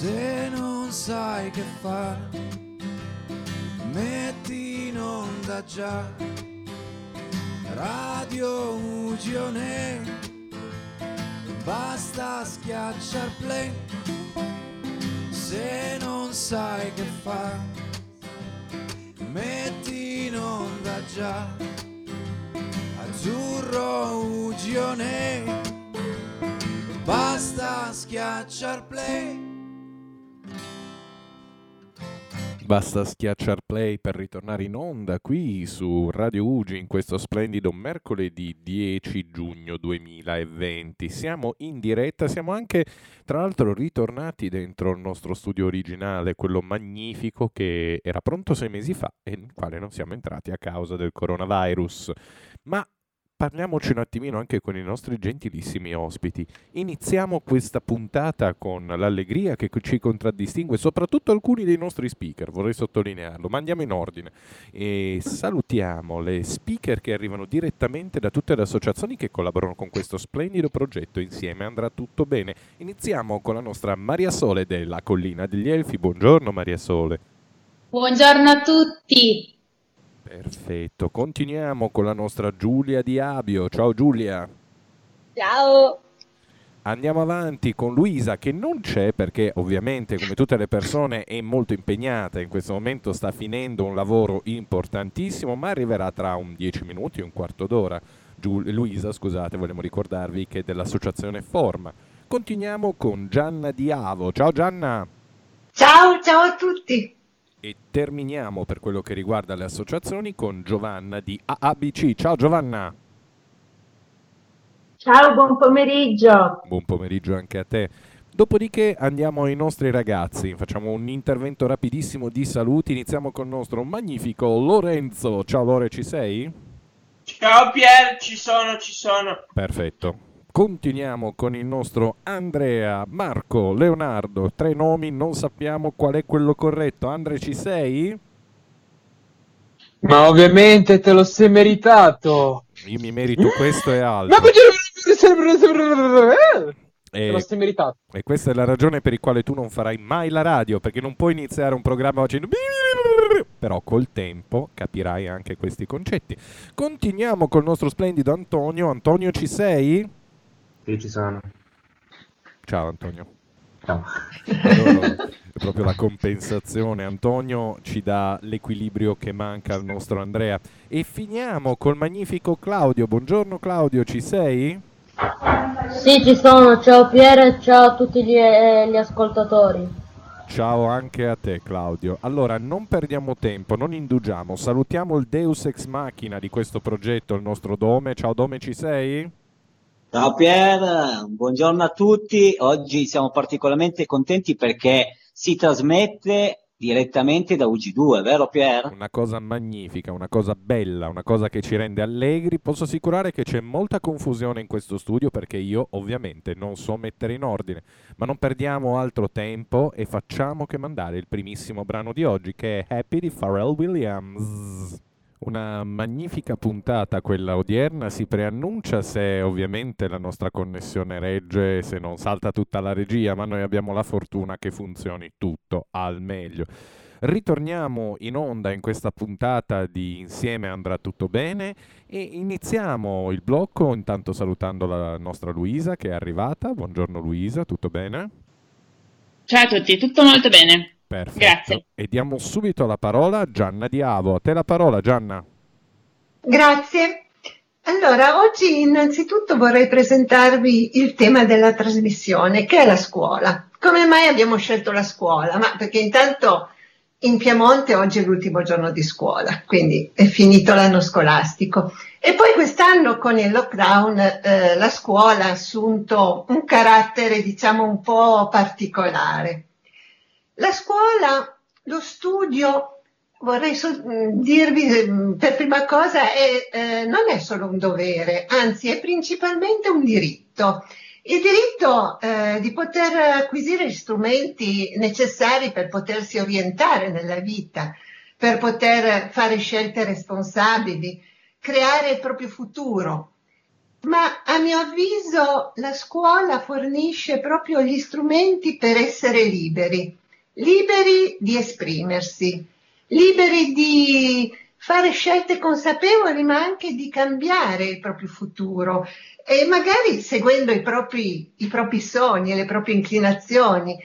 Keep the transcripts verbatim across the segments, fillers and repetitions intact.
Se non sai che fare, metti in onda già Radio Uggione, basta schiacciar play. Se non sai che fare, metti in onda già Azzurro Uggione, basta schiacciar play. Basta schiacciar play per ritornare in onda qui su Radio Uggi in questo splendido mercoledì dieci giugno duemilaventi. Siamo in diretta, siamo anche tra l'altro ritornati dentro il nostro studio originale, quello magnifico che era pronto sei mesi fa e nel quale non siamo entrati a causa del coronavirus. Ma parliamoci un attimino anche con i nostri gentilissimi ospiti. Iniziamo questa puntata con l'allegria che ci contraddistingue, soprattutto alcuni dei nostri speaker, vorrei sottolinearlo, ma andiamo in ordine. E salutiamo le speaker che arrivano direttamente da tutte le associazioni che collaborano con questo splendido progetto. Insieme andrà tutto bene. Iniziamo con la nostra Maria Sole della Collina degli Elfi. Buongiorno Maria Sole. Buongiorno a tutti. Perfetto, continuiamo con la nostra Giulia di Abio. Ciao Giulia. Ciao. Andiamo avanti con Luisa che non c'è perché ovviamente come tutte le persone è molto impegnata, in questo momento sta finendo un lavoro importantissimo ma arriverà tra un dieci minuti, un quarto d'ora. Giul- Luisa, scusate, vogliamo ricordarvi che è dell'associazione Forma. Continuiamo con Gianna di Avo. Ciao Gianna. Ciao, ciao a tutti. E terminiamo per quello che riguarda le associazioni con Giovanna di A A B C. Ciao Giovanna! Ciao, buon pomeriggio! Buon pomeriggio anche a te. Dopodiché andiamo ai nostri ragazzi, facciamo un intervento rapidissimo di saluti, iniziamo col nostro magnifico Lorenzo. Ciao Lore, ci sei? Ciao Pier, ci sono, ci sono. Perfetto. Continuiamo con il nostro Andrea, Marco, Leonardo, tre nomi, non sappiamo qual è quello corretto. Andre, ci sei? Ma ovviamente te lo sei meritato. Io mi merito questo e altro. Ma E, te lo sei meritato. E questa è la ragione per la quale tu non farai mai la radio, perché non puoi iniziare un programma facendo... Però col tempo capirai anche questi concetti. Continuiamo col nostro splendido Antonio. Antonio, ci sei? Io ci sono. Ciao Antonio. Ciao. Allora, è proprio la compensazione. Antonio ci dà l'equilibrio che manca al nostro Andrea. E finiamo col magnifico Claudio. Buongiorno Claudio, ci sei? Sì, ci sono. Ciao Pier, ciao a tutti gli, eh, gli ascoltatori. Ciao anche a te Claudio. Allora non perdiamo tempo, non indugiamo, salutiamo il Deus Ex Machina di questo progetto, il nostro Dome. Ciao Dome, ci sei? Ciao Pier, buongiorno a tutti. Oggi siamo particolarmente contenti perché si trasmette direttamente da U G due, vero Pier? Una cosa magnifica, una cosa bella, una cosa che ci rende allegri. Posso assicurare che c'è molta confusione in questo studio perché io ovviamente non so mettere in ordine. Ma non perdiamo altro tempo e facciamo che mandare il primissimo brano di oggi che è Happy di Pharrell Williams. Una magnifica puntata quella odierna, si preannuncia se ovviamente la nostra connessione regge, se non salta tutta la regia, ma noi abbiamo la fortuna che funzioni tutto al meglio. Ritorniamo in onda in questa puntata di Insieme andrà tutto bene e iniziamo il blocco intanto salutando la nostra Luisa che è arrivata. Buongiorno Luisa, tutto bene? Ciao a tutti, tutto molto bene. Perfetto. Grazie. E diamo subito la parola a Gianna Di Avo. A te la parola, Gianna. Grazie. Allora, oggi innanzitutto vorrei presentarvi il tema della trasmissione, che è la scuola. Come mai abbiamo scelto la scuola? Ma perché intanto in Piemonte oggi è l'ultimo giorno di scuola, quindi è finito l'anno scolastico. E poi quest'anno con il lockdown eh, la scuola ha assunto un carattere, diciamo, un po' particolare. La scuola, lo studio, vorrei so- dirvi per prima cosa, è, eh, non è solo un dovere, anzi è principalmente un diritto. Il diritto eh, di poter acquisire gli strumenti necessari per potersi orientare nella vita, per poter fare scelte responsabili, creare il proprio futuro. Ma a mio avviso la scuola fornisce proprio gli strumenti per essere liberi, liberi di esprimersi, liberi di fare scelte consapevoli, ma anche di cambiare il proprio futuro e magari seguendo i propri, i propri sogni, le proprie inclinazioni,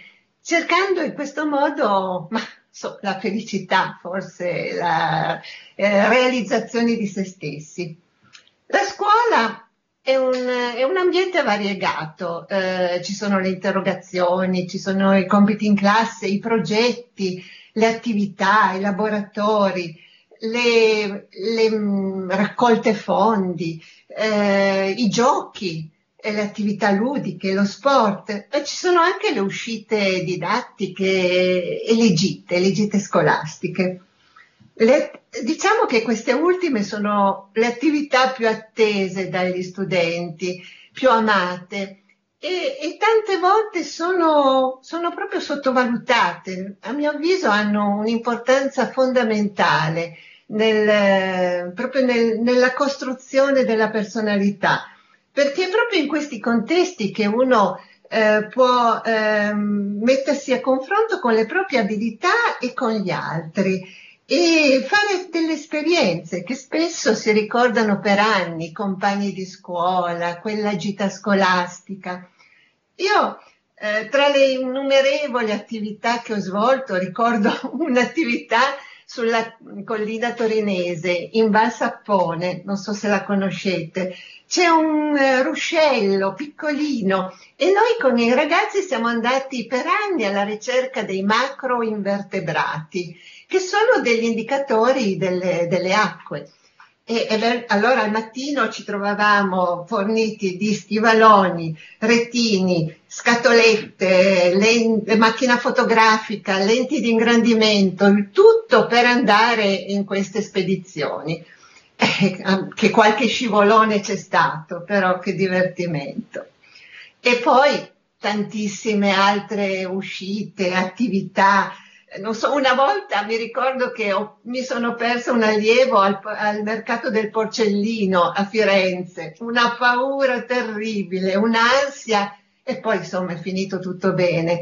cercando in questo modo ma, so, la felicità, forse la eh, realizzazione di se stessi. La scuola è un, è un ambiente variegato, eh, ci sono le interrogazioni, ci sono i compiti in classe, i progetti, le attività, i laboratori, le, le mh, raccolte fondi, eh, i giochi, le attività ludiche, lo sport, ma ci sono anche le uscite didattiche e le gite, le gite scolastiche. Le, diciamo che queste ultime sono le attività più attese dagli studenti, più amate e, e tante volte sono, sono proprio sottovalutate. A mio avviso hanno un'importanza fondamentale nel, proprio nel, nella costruzione della personalità, perché è proprio in questi contesti che uno eh, può eh, mettersi a confronto con le proprie abilità e con gli altri e fare delle esperienze che spesso si ricordano per anni, compagni di scuola, quella gita scolastica. Io eh, tra le innumerevoli attività che ho svolto ricordo un'attività sulla collina torinese in Val Sappone, non so se la conoscete, c'è un eh, ruscello piccolino e noi con i ragazzi siamo andati per anni alla ricerca dei macroinvertebrati, che sono degli indicatori delle, delle acque. E, e allora al mattino ci trovavamo forniti di stivaloni, retini, scatolette, lente, macchina fotografica, lenti di ingrandimento, il tutto per andare in queste spedizioni. Eh, che qualche scivolone c'è stato, però che divertimento. E poi tantissime altre uscite, attività. Non so, una volta mi ricordo che ho, mi sono persa un allievo al, al mercato del porcellino a Firenze, una paura terribile, un'ansia e poi insomma è finito tutto bene.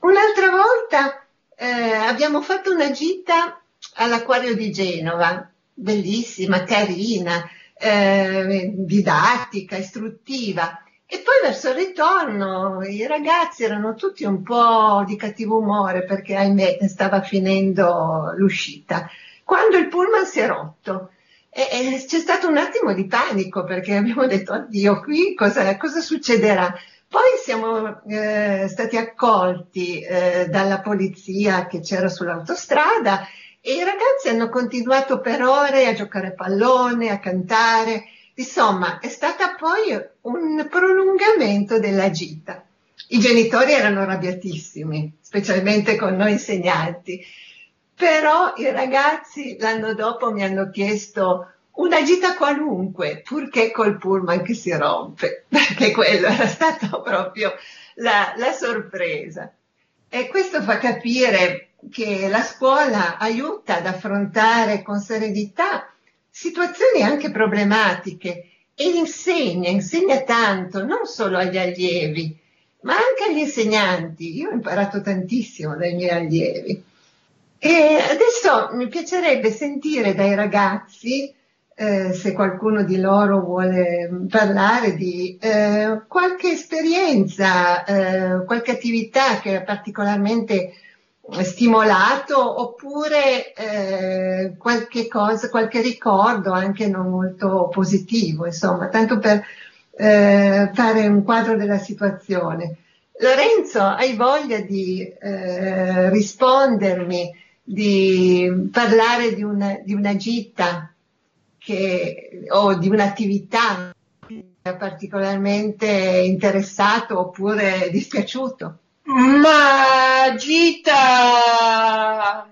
Un'altra volta eh, abbiamo fatto una gita all'Acquario di Genova, bellissima, carina, eh, didattica, istruttiva. E poi verso il ritorno i ragazzi erano tutti un po' di cattivo umore perché ahimè stava finendo l'uscita, quando il pullman si è rotto e, e c'è stato un attimo di panico perché abbiamo detto addio qui, cosa, cosa succederà? Poi siamo eh, stati accolti eh, dalla polizia che c'era sull'autostrada e i ragazzi hanno continuato per ore a giocare a pallone, a cantare. Insomma, è stata poi un prolungamento della gita. I genitori erano arrabbiatissimi, specialmente con noi insegnanti, però i ragazzi l'anno dopo mi hanno chiesto una gita qualunque, purché col pullman che si rompe, perché quello era stato proprio la, la sorpresa. E questo fa capire che la scuola aiuta ad affrontare con serenità situazioni anche problematiche e insegna, insegna tanto, non solo agli allievi, ma anche agli insegnanti. Io ho imparato tantissimo dai miei allievi. E adesso mi piacerebbe sentire dai ragazzi, eh, se qualcuno di loro vuole parlare, di eh, qualche esperienza, eh, qualche attività che è particolarmente stimolato oppure eh, qualche cosa, qualche ricordo anche non molto positivo, insomma, tanto per eh, fare un quadro della situazione. Lorenzo, hai voglia di eh, rispondermi, di parlare di una, di una gita che, o di un'attività particolarmente interessato oppure dispiaciuto? Ma gita,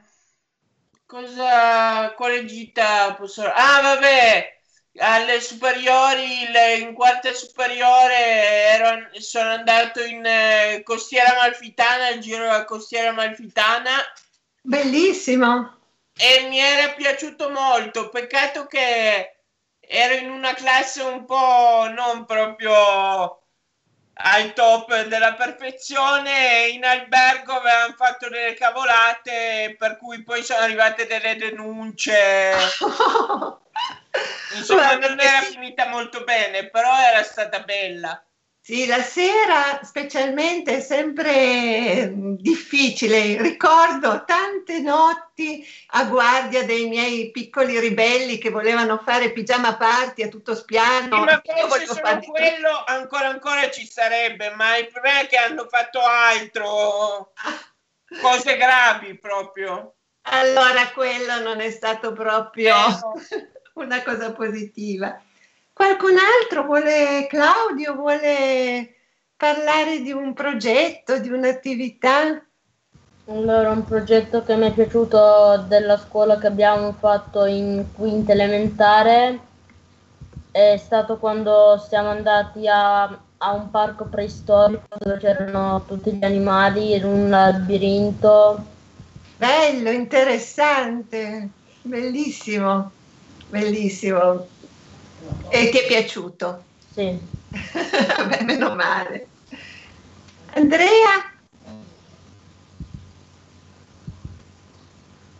cosa, quale gita posso? Ah vabbè, alle superiori, le, in quarta superiore ero, sono andato in eh, Costiera Amalfitana, il giro della Costiera Amalfitana. Bellissimo! E mi era piaciuto molto, peccato che ero in una classe un po' non proprio al top della perfezione, in albergo avevano fatto delle cavolate, per cui poi sono arrivate delle denunce. Insomma, non era finita molto bene, però era stata bella. Sì, la sera specialmente è sempre difficile. Ricordo tante notti a guardia dei miei piccoli ribelli che volevano fare pigiama party a tutto spiano. Sì, ma forse solo quello ancora ancora ci sarebbe, ma il problema è che hanno fatto altro, cose gravi proprio. Allora quello non è stato proprio una cosa positiva. Qualcun altro vuole, Claudio, vuole parlare di un progetto, di un'attività? Allora, un progetto che mi è piaciuto della scuola che abbiamo fatto in quinta elementare è stato quando siamo andati a, a un parco preistorico dove c'erano tutti gli animali in un labirinto. Bello, interessante, bellissimo, bellissimo. E ti è piaciuto? Sì. Beh, meno male. Andrea?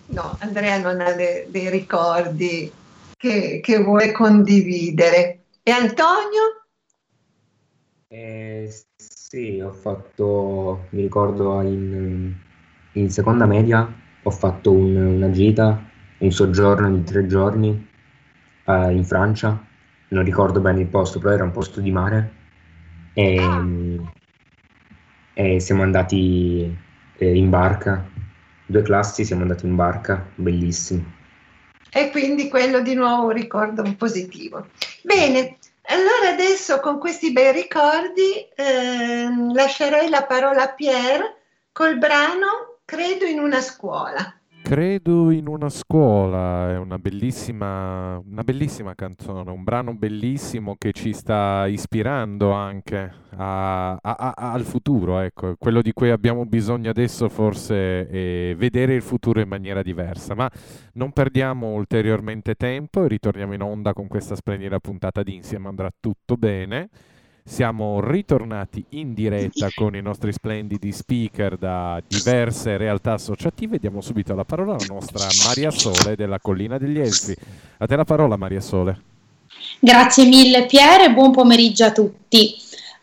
No, Andrea non ha le, dei ricordi che, che vuole condividere. E Antonio? Eh, sì, ho fatto, mi ricordo in, in seconda media ho fatto un, una gita, un soggiorno di tre giorni eh, in Francia. Non ricordo bene il posto, però era un posto di mare e, ah. e siamo andati eh, in barca, due classi siamo andati in barca, bellissimo. E quindi quello di nuovo un ricordo positivo. Bene, allora adesso con questi bei ricordi eh, lascerei la parola a Pierre col brano Credo in una scuola. Credo in una scuola è una bellissima, una bellissima canzone, un brano bellissimo che ci sta ispirando anche a, a, a, al futuro, ecco, quello di cui abbiamo bisogno adesso forse è vedere il futuro in maniera diversa, ma non perdiamo ulteriormente tempo e ritorniamo in onda con questa splendida puntata di Insieme andrà tutto bene. Siamo ritornati in diretta con i nostri splendidi speaker da diverse realtà associative. Diamo subito la parola alla nostra Maria Sole della Collina degli Elfi. A te la parola, Maria Sole. Grazie mille Pier e buon pomeriggio a tutti.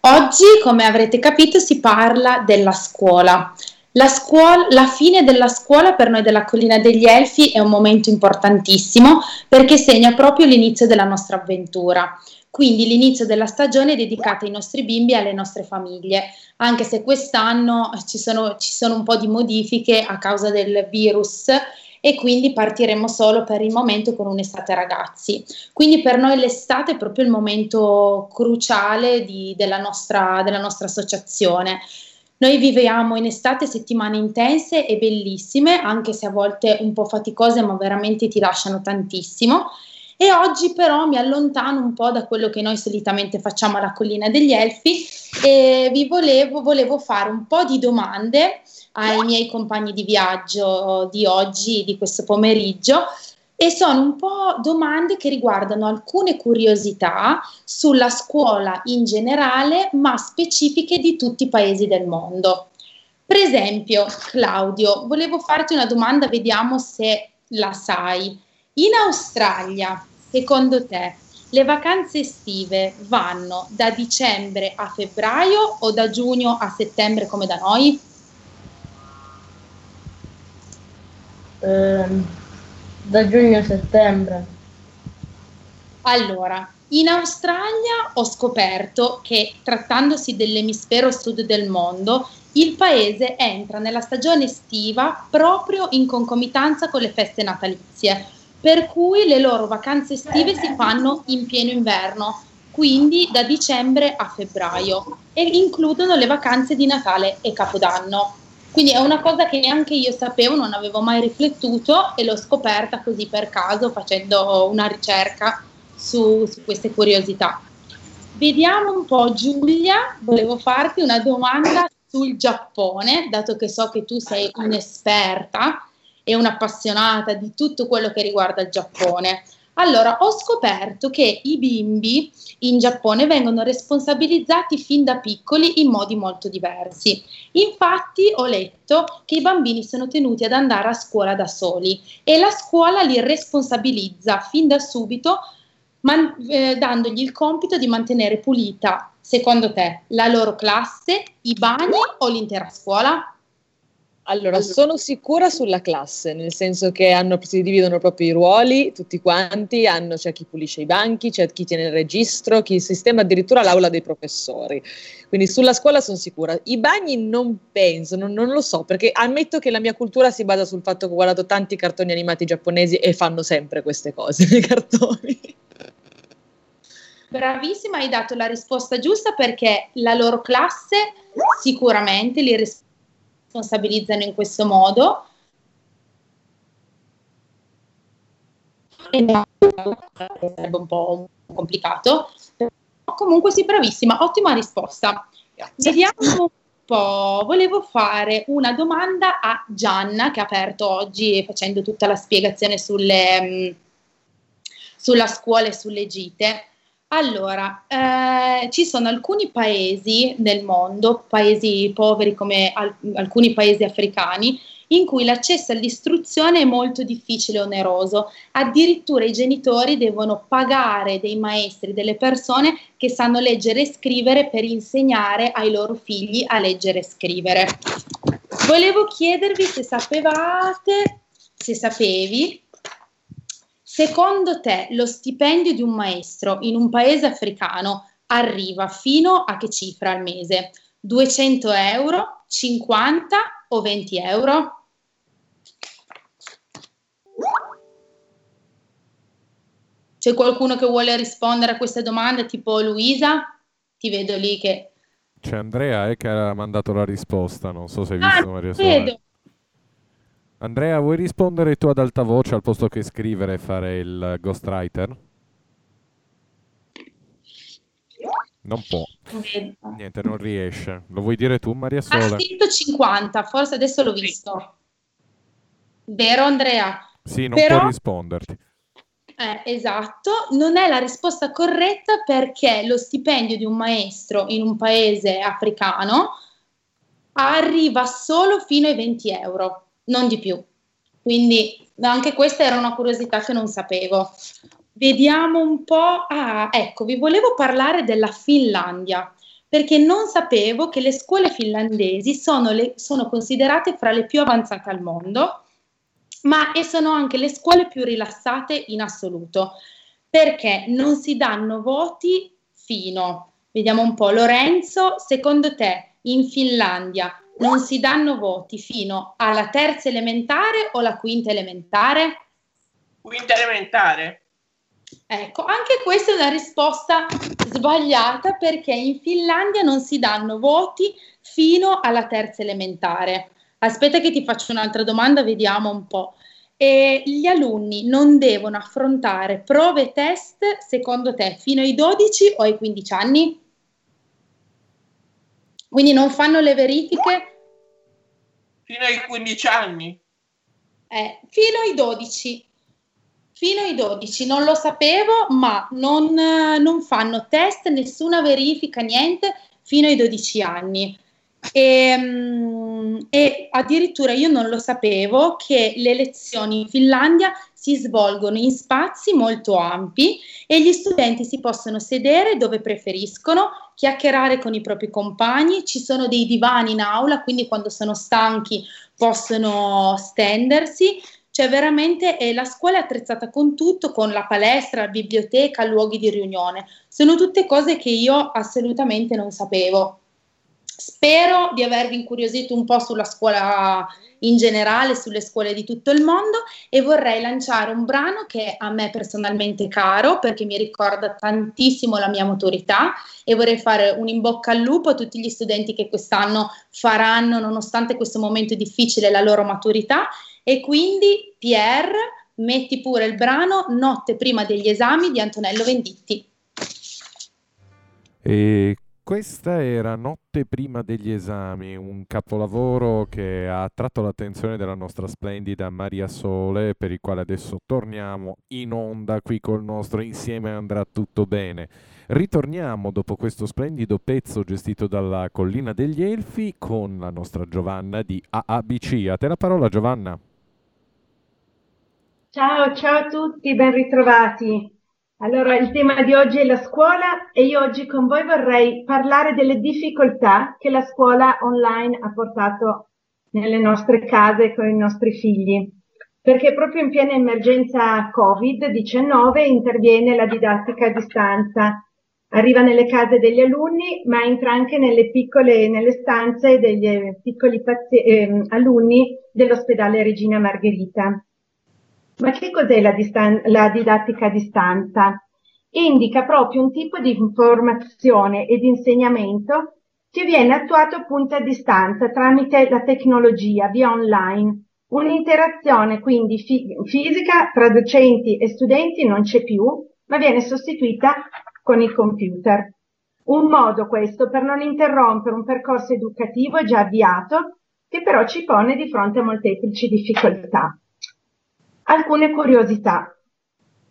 Oggi, come avrete capito, si parla della scuola. La, scuola, la fine della scuola per noi della Collina degli Elfi è un momento importantissimo perché segna proprio l'inizio della nostra avventura. Quindi l'inizio della stagione è dedicata ai nostri bimbi e alle nostre famiglie, anche se quest'anno ci sono, ci sono un po' di modifiche a causa del virus e quindi partiremo solo per il momento con un'estate ragazzi. Quindi per noi l'estate è proprio il momento cruciale di, della, nostra, della nostra associazione. Noi viviamo in estate settimane intense e bellissime, anche se a volte un po' faticose, ma veramente ti lasciano tantissimo. E oggi però mi allontano un po' da quello che noi solitamente facciamo alla Collina degli Elfi e vi volevo, volevo fare un po' di domande ai miei compagni di viaggio di oggi, di questo pomeriggio, e sono un po' domande che riguardano alcune curiosità sulla scuola in generale, ma specifiche di tutti i paesi del mondo. Per esempio, Claudio, volevo farti una domanda, vediamo se la sai. In Australia, secondo te, le vacanze estive vanno da dicembre a febbraio o da giugno a settembre come da noi? Eh, da giugno a settembre. Allora, in Australia ho scoperto che trattandosi dell'emisfero sud del mondo, il paese entra nella stagione estiva proprio in concomitanza con le feste natalizie. Per cui le loro vacanze estive si fanno in pieno inverno, quindi da dicembre a febbraio, e includono le vacanze di Natale e Capodanno. Quindi è una cosa che neanche io sapevo, non avevo mai riflettuto e l'ho scoperta così per caso facendo una ricerca su, su queste curiosità. Vediamo un po', Giulia, volevo farti una domanda sul Giappone, dato che so che tu sei un'esperta e un'appassionata di tutto quello che riguarda il Giappone. Allora, ho scoperto che i bimbi in Giappone vengono responsabilizzati fin da piccoli in modi molto diversi. Infatti ho letto che i bambini sono tenuti ad andare a scuola da soli e la scuola li responsabilizza fin da subito man- eh, dandogli il compito di mantenere pulita, secondo te, la loro classe, i bagni o l'intera scuola? Allora, sono sicura sulla classe, nel senso che hanno, si dividono proprio i ruoli, tutti quanti, hanno, c'è chi pulisce i banchi, c'è chi tiene il registro, chi sistema addirittura l'aula dei professori, quindi sulla scuola sono sicura. I bagni non penso, non, non lo so, perché ammetto che la mia cultura si basa sul fatto che ho guardato tanti cartoni animati giapponesi e fanno sempre queste cose, i cartoni. Bravissima, hai dato la risposta giusta perché la loro classe sicuramente li ris- responsabilizzano in questo modo. Sarebbe un po' complicato, comunque sì, bravissima, ottima risposta. Grazie. Vediamo un po', volevo fare una domanda a Gianna che ha aperto oggi facendo tutta la spiegazione sulle, sulla scuola e sulle gite. Allora, eh, ci sono alcuni paesi del mondo, paesi poveri come al- alcuni paesi africani, in cui l'accesso all'istruzione è molto difficile e oneroso. Addirittura i genitori devono pagare dei maestri, delle persone che sanno leggere e scrivere per insegnare ai loro figli a leggere e scrivere. Volevo chiedervi se sapevate, se sapevi, secondo te lo stipendio di un maestro in un paese africano arriva fino a che cifra al mese? duecento euro, cinquanta o venti euro? C'è qualcuno che vuole rispondere a questa domanda, tipo Luisa? Ti vedo lì che... C'è Andrea eh, che ha mandato la risposta, non so se hai visto ah, Maria Sorella. Andrea, vuoi rispondere tu ad alta voce al posto che scrivere e fare il ghostwriter? Non può. Niente, non riesce. Lo vuoi dire tu, Maria Sole? Ha scritto cinquanta, forse adesso l'ho visto. Vero, Andrea? Sì, non Però... può risponderti. Eh, esatto, non è la risposta corretta perché lo stipendio di un maestro in un paese africano arriva solo fino ai venti euro. Non di più, quindi anche questa era una curiosità che non sapevo. Vediamo un po', ah ecco, vi volevo parlare della Finlandia, perché non sapevo che le scuole finlandesi sono, le, sono considerate fra le più avanzate al mondo, ma e sono anche le scuole più rilassate in assoluto, perché non si danno voti fino, vediamo un po', Lorenzo, secondo te in Finlandia non si danno voti fino alla terza elementare o la quinta elementare? Quinta elementare. Ecco, anche questa è una risposta sbagliata perché in Finlandia non si danno voti fino alla terza elementare. Aspetta che ti faccio un'altra domanda, vediamo un po'. E gli alunni non devono affrontare prove e test, secondo te, fino ai dodici o ai quindici anni? Quindi non fanno le verifiche? Fino ai quindici anni. Eh, fino ai dodici. Fino ai dodici, non lo sapevo, ma non, non fanno test, nessuna verifica, niente, fino ai dodici anni. E, e addirittura io non lo sapevo che le lezioni in Finlandia si svolgono in spazi molto ampi e gli studenti si possono sedere dove preferiscono, chiacchierare con i propri compagni, ci sono dei divani in aula, quindi quando sono stanchi possono stendersi, cioè veramente eh, la scuola è attrezzata con tutto, con la palestra, la biblioteca, luoghi di riunione, sono tutte cose che io assolutamente non sapevo. Spero di avervi incuriosito un po' sulla scuola in generale, sulle scuole di tutto il mondo e vorrei lanciare un brano che a me personalmente è caro perché mi ricorda tantissimo la mia maturità e vorrei fare un in bocca al lupo a tutti gli studenti che quest'anno faranno, nonostante questo momento difficile, la loro maturità e quindi Pierre, metti pure il brano Notte prima degli esami di Antonello Venditti. E Questa era Notte prima degli esami, un capolavoro che ha attratto l'attenzione della nostra splendida Maria Sole, per il quale adesso torniamo in onda qui col nostro Insieme andrà tutto bene. Ritorniamo dopo questo splendido pezzo gestito dalla Collina degli Elfi con la nostra Giovanna di A A B C. A te la parola, Giovanna. Ciao, ciao a tutti, ben ritrovati. Allora, il tema di oggi è la scuola e io oggi con voi vorrei parlare delle difficoltà che la scuola online ha portato nelle nostre case con i nostri figli, perché proprio in piena emergenza covid diciannove interviene la didattica a distanza, arriva nelle case degli alunni ma entra anche nelle piccole, nelle stanze degli piccoli pazi- eh, alunni dell'ospedale Regina Margherita. Ma che cos'è la, distan- la didattica a distanza? Indica proprio un tipo di formazione e di insegnamento che viene attuato appunto a distanza tramite la tecnologia via online. Un'interazione quindi fi- fisica tra docenti e studenti non c'è più, ma viene sostituita con il computer. Un modo questo per non interrompere un percorso educativo già avviato, che però ci pone di fronte a molteplici difficoltà. Alcune curiosità.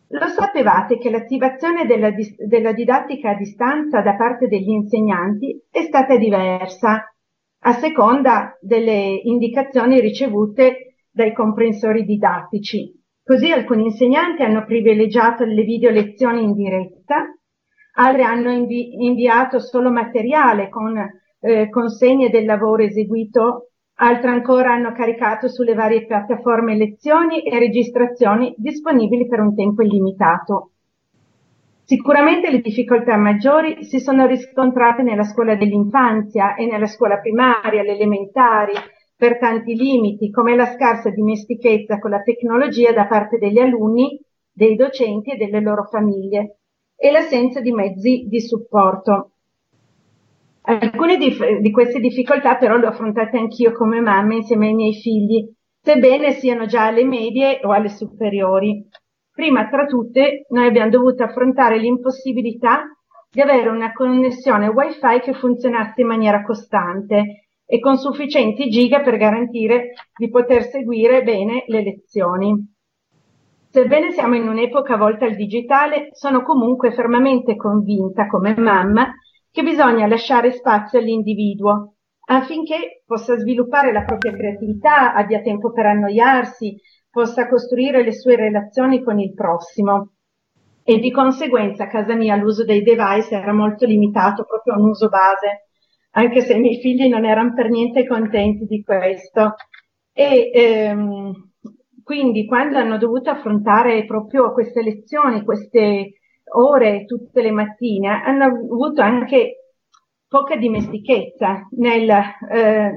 Lo sapevate che l'attivazione della, dis- della didattica a distanza da parte degli insegnanti è stata diversa a seconda delle indicazioni ricevute dai comprensori didattici? Così alcuni insegnanti hanno privilegiato le video lezioni in diretta, altri hanno invi- inviato solo materiale con eh, consegne del lavoro eseguito. Altre ancora hanno caricato sulle varie piattaforme lezioni e registrazioni disponibili per un tempo illimitato. Sicuramente le difficoltà maggiori si sono riscontrate nella scuola dell'infanzia e nella scuola primaria, le elementari, per tanti limiti, come la scarsa dimestichezza con la tecnologia da parte degli alunni, dei docenti e delle loro famiglie, e l'assenza di mezzi di supporto. Alcune di, di queste difficoltà però le ho affrontate anch'io come mamma insieme ai miei figli, sebbene siano già alle medie o alle superiori. Prima tra tutte noi abbiamo dovuto affrontare l'impossibilità di avere una connessione wifi che funzionasse in maniera costante e con sufficienti giga per garantire di poter seguire bene le lezioni. Sebbene siamo in un'epoca volta al digitale, sono comunque fermamente convinta come mamma che bisogna lasciare spazio all'individuo affinché possa sviluppare la propria creatività, abbia tempo per annoiarsi, possa costruire le sue relazioni con il prossimo. E di conseguenza a casa mia l'uso dei device era molto limitato, proprio a un uso base, anche se i miei figli non erano per niente contenti di questo. E ehm, quindi quando hanno dovuto affrontare proprio queste lezioni, queste ore tutte le mattine, hanno avuto anche poca dimestichezza nel, eh,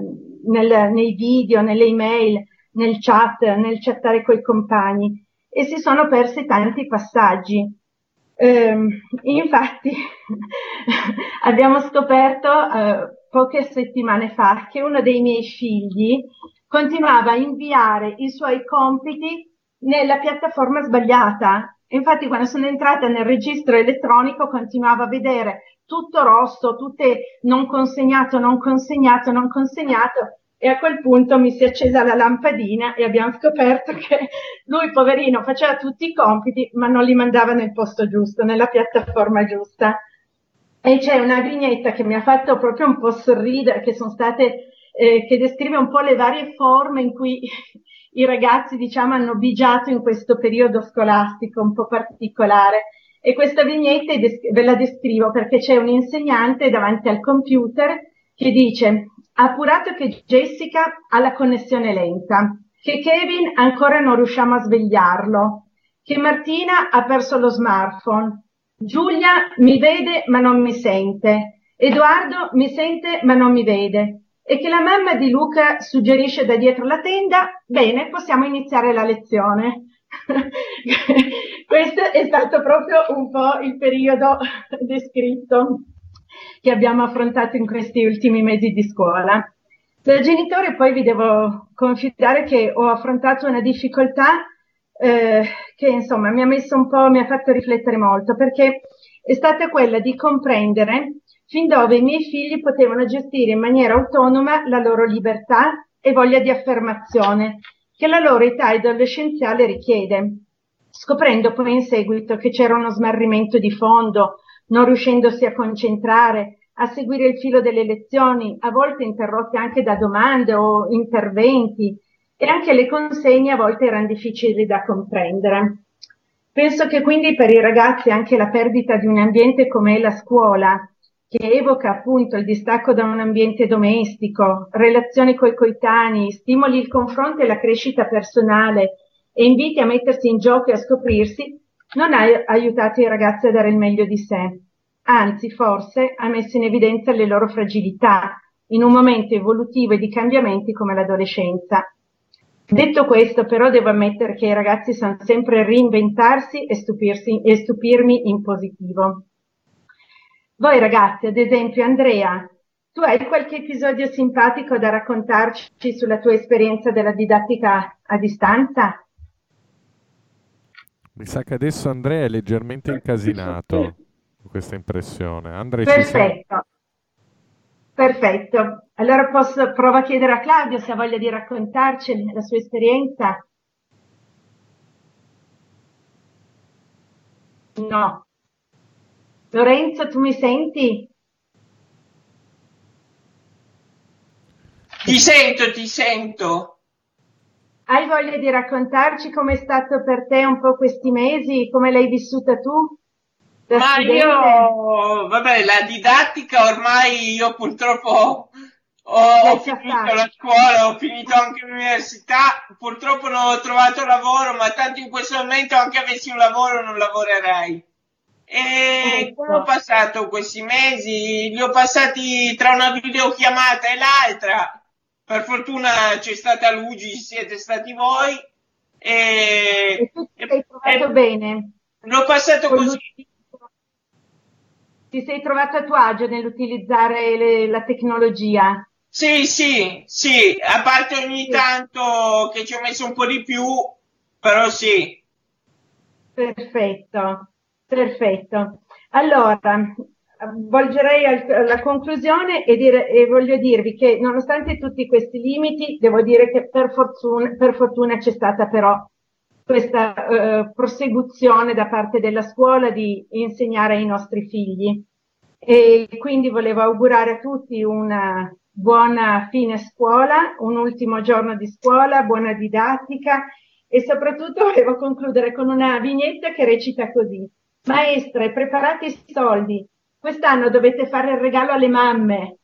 nel, nei video, nelle email, nel chat, nel chattare coi compagni, e si sono persi tanti passaggi. Eh, infatti abbiamo scoperto eh, poche settimane fa che uno dei miei figli continuava a inviare i suoi compiti nella piattaforma sbagliata. Infatti quando sono entrata nel registro elettronico continuavo a vedere tutto rosso, tutte non consegnato, non consegnato, non consegnato, e a quel punto mi si è accesa la lampadina e abbiamo scoperto che lui, poverino, faceva tutti i compiti ma non li mandava nel posto giusto, nella piattaforma giusta. E c'è una vignetta che mi ha fatto proprio un po' sorridere, che sono state, eh, che descrive un po' le varie forme in cui i ragazzi, diciamo, hanno bigiato in questo periodo scolastico un po' particolare, e questa vignetta ve la descrivo perché c'è un insegnante davanti al computer che dice: appurato che Jessica ha la connessione lenta, che Kevin ancora non riusciamo a svegliarlo, che Martina ha perso lo smartphone, Giulia mi vede ma non mi sente, Edoardo mi sente ma non mi vede, e che la mamma di Luca suggerisce da dietro la tenda: bene, possiamo iniziare la lezione. Questo è stato proprio un po' il periodo descritto che abbiamo affrontato in questi ultimi mesi di scuola. Da genitore poi vi devo confidare che ho affrontato una difficoltà eh, che insomma mi ha messo un po', mi ha fatto riflettere molto, perché è stata quella di comprendere fin dove i miei figli potevano gestire in maniera autonoma la loro libertà e voglia di affermazione che la loro età adolescenziale richiede, scoprendo poi in seguito che c'era uno smarrimento di fondo, non riuscendosi a concentrare, a seguire il filo delle lezioni, a volte interrotte anche da domande o interventi, e anche le consegne a volte erano difficili da comprendere. Penso che quindi per i ragazzi anche la perdita di un ambiente come la scuola, che evoca appunto il distacco da un ambiente domestico, relazioni coi coetanei, stimoli il confronto e la crescita personale e inviti a mettersi in gioco e a scoprirsi, non ha aiutato i ragazzi a dare il meglio di sé. Anzi, forse, ha messo in evidenza le loro fragilità in un momento evolutivo e di cambiamenti come l'adolescenza. Detto questo, però, devo ammettere che i ragazzi sanno sempre reinventarsi e stupirsi, e stupirmi in positivo. Voi ragazzi, ad esempio Andrea, tu hai qualche episodio simpatico da raccontarci sulla tua esperienza della didattica a distanza? Mi sa che adesso Andrea è leggermente incasinato, questa impressione. Andrea, perfetto, perfetto. Allora posso prova a chiedere a Claudio se ha voglia di raccontarci la sua esperienza. No. Lorenzo, tu mi senti? Ti sento, ti sento. Hai voglia di raccontarci com'è stato per te un po' questi mesi, come l'hai vissuta tu? Ma io, vabbè, la didattica ormai io purtroppo ho finito la scuola, ho finito anche l'università, purtroppo non ho trovato lavoro, ma tanto in questo momento anche avessi un lavoro non lavorerei. E come ho passato questi mesi? Li ho passati tra una videochiamata e l'altra, per fortuna c'è stata l'U G, siete stati voi. E, e tu ti sei trovato e, bene? L'ho passato con così. Ti sei trovato a tuo agio nell'utilizzare le, la tecnologia? Sì, sì, sì, a parte ogni sì. tanto che ci ho messo un po' di più, però sì. Perfetto, perfetto. Allora, volgerei al, alla conclusione e, dire, e voglio dirvi che nonostante tutti questi limiti, devo dire che per fortuna, per fortuna c'è stata però questa eh, prosecuzione da parte della scuola di insegnare ai nostri figli, e quindi volevo augurare a tutti una buona fine scuola, un ultimo giorno di scuola, buona didattica, e soprattutto volevo concludere con una vignetta che recita così: maestre, preparate i soldi, quest'anno dovete fare il regalo alle mamme.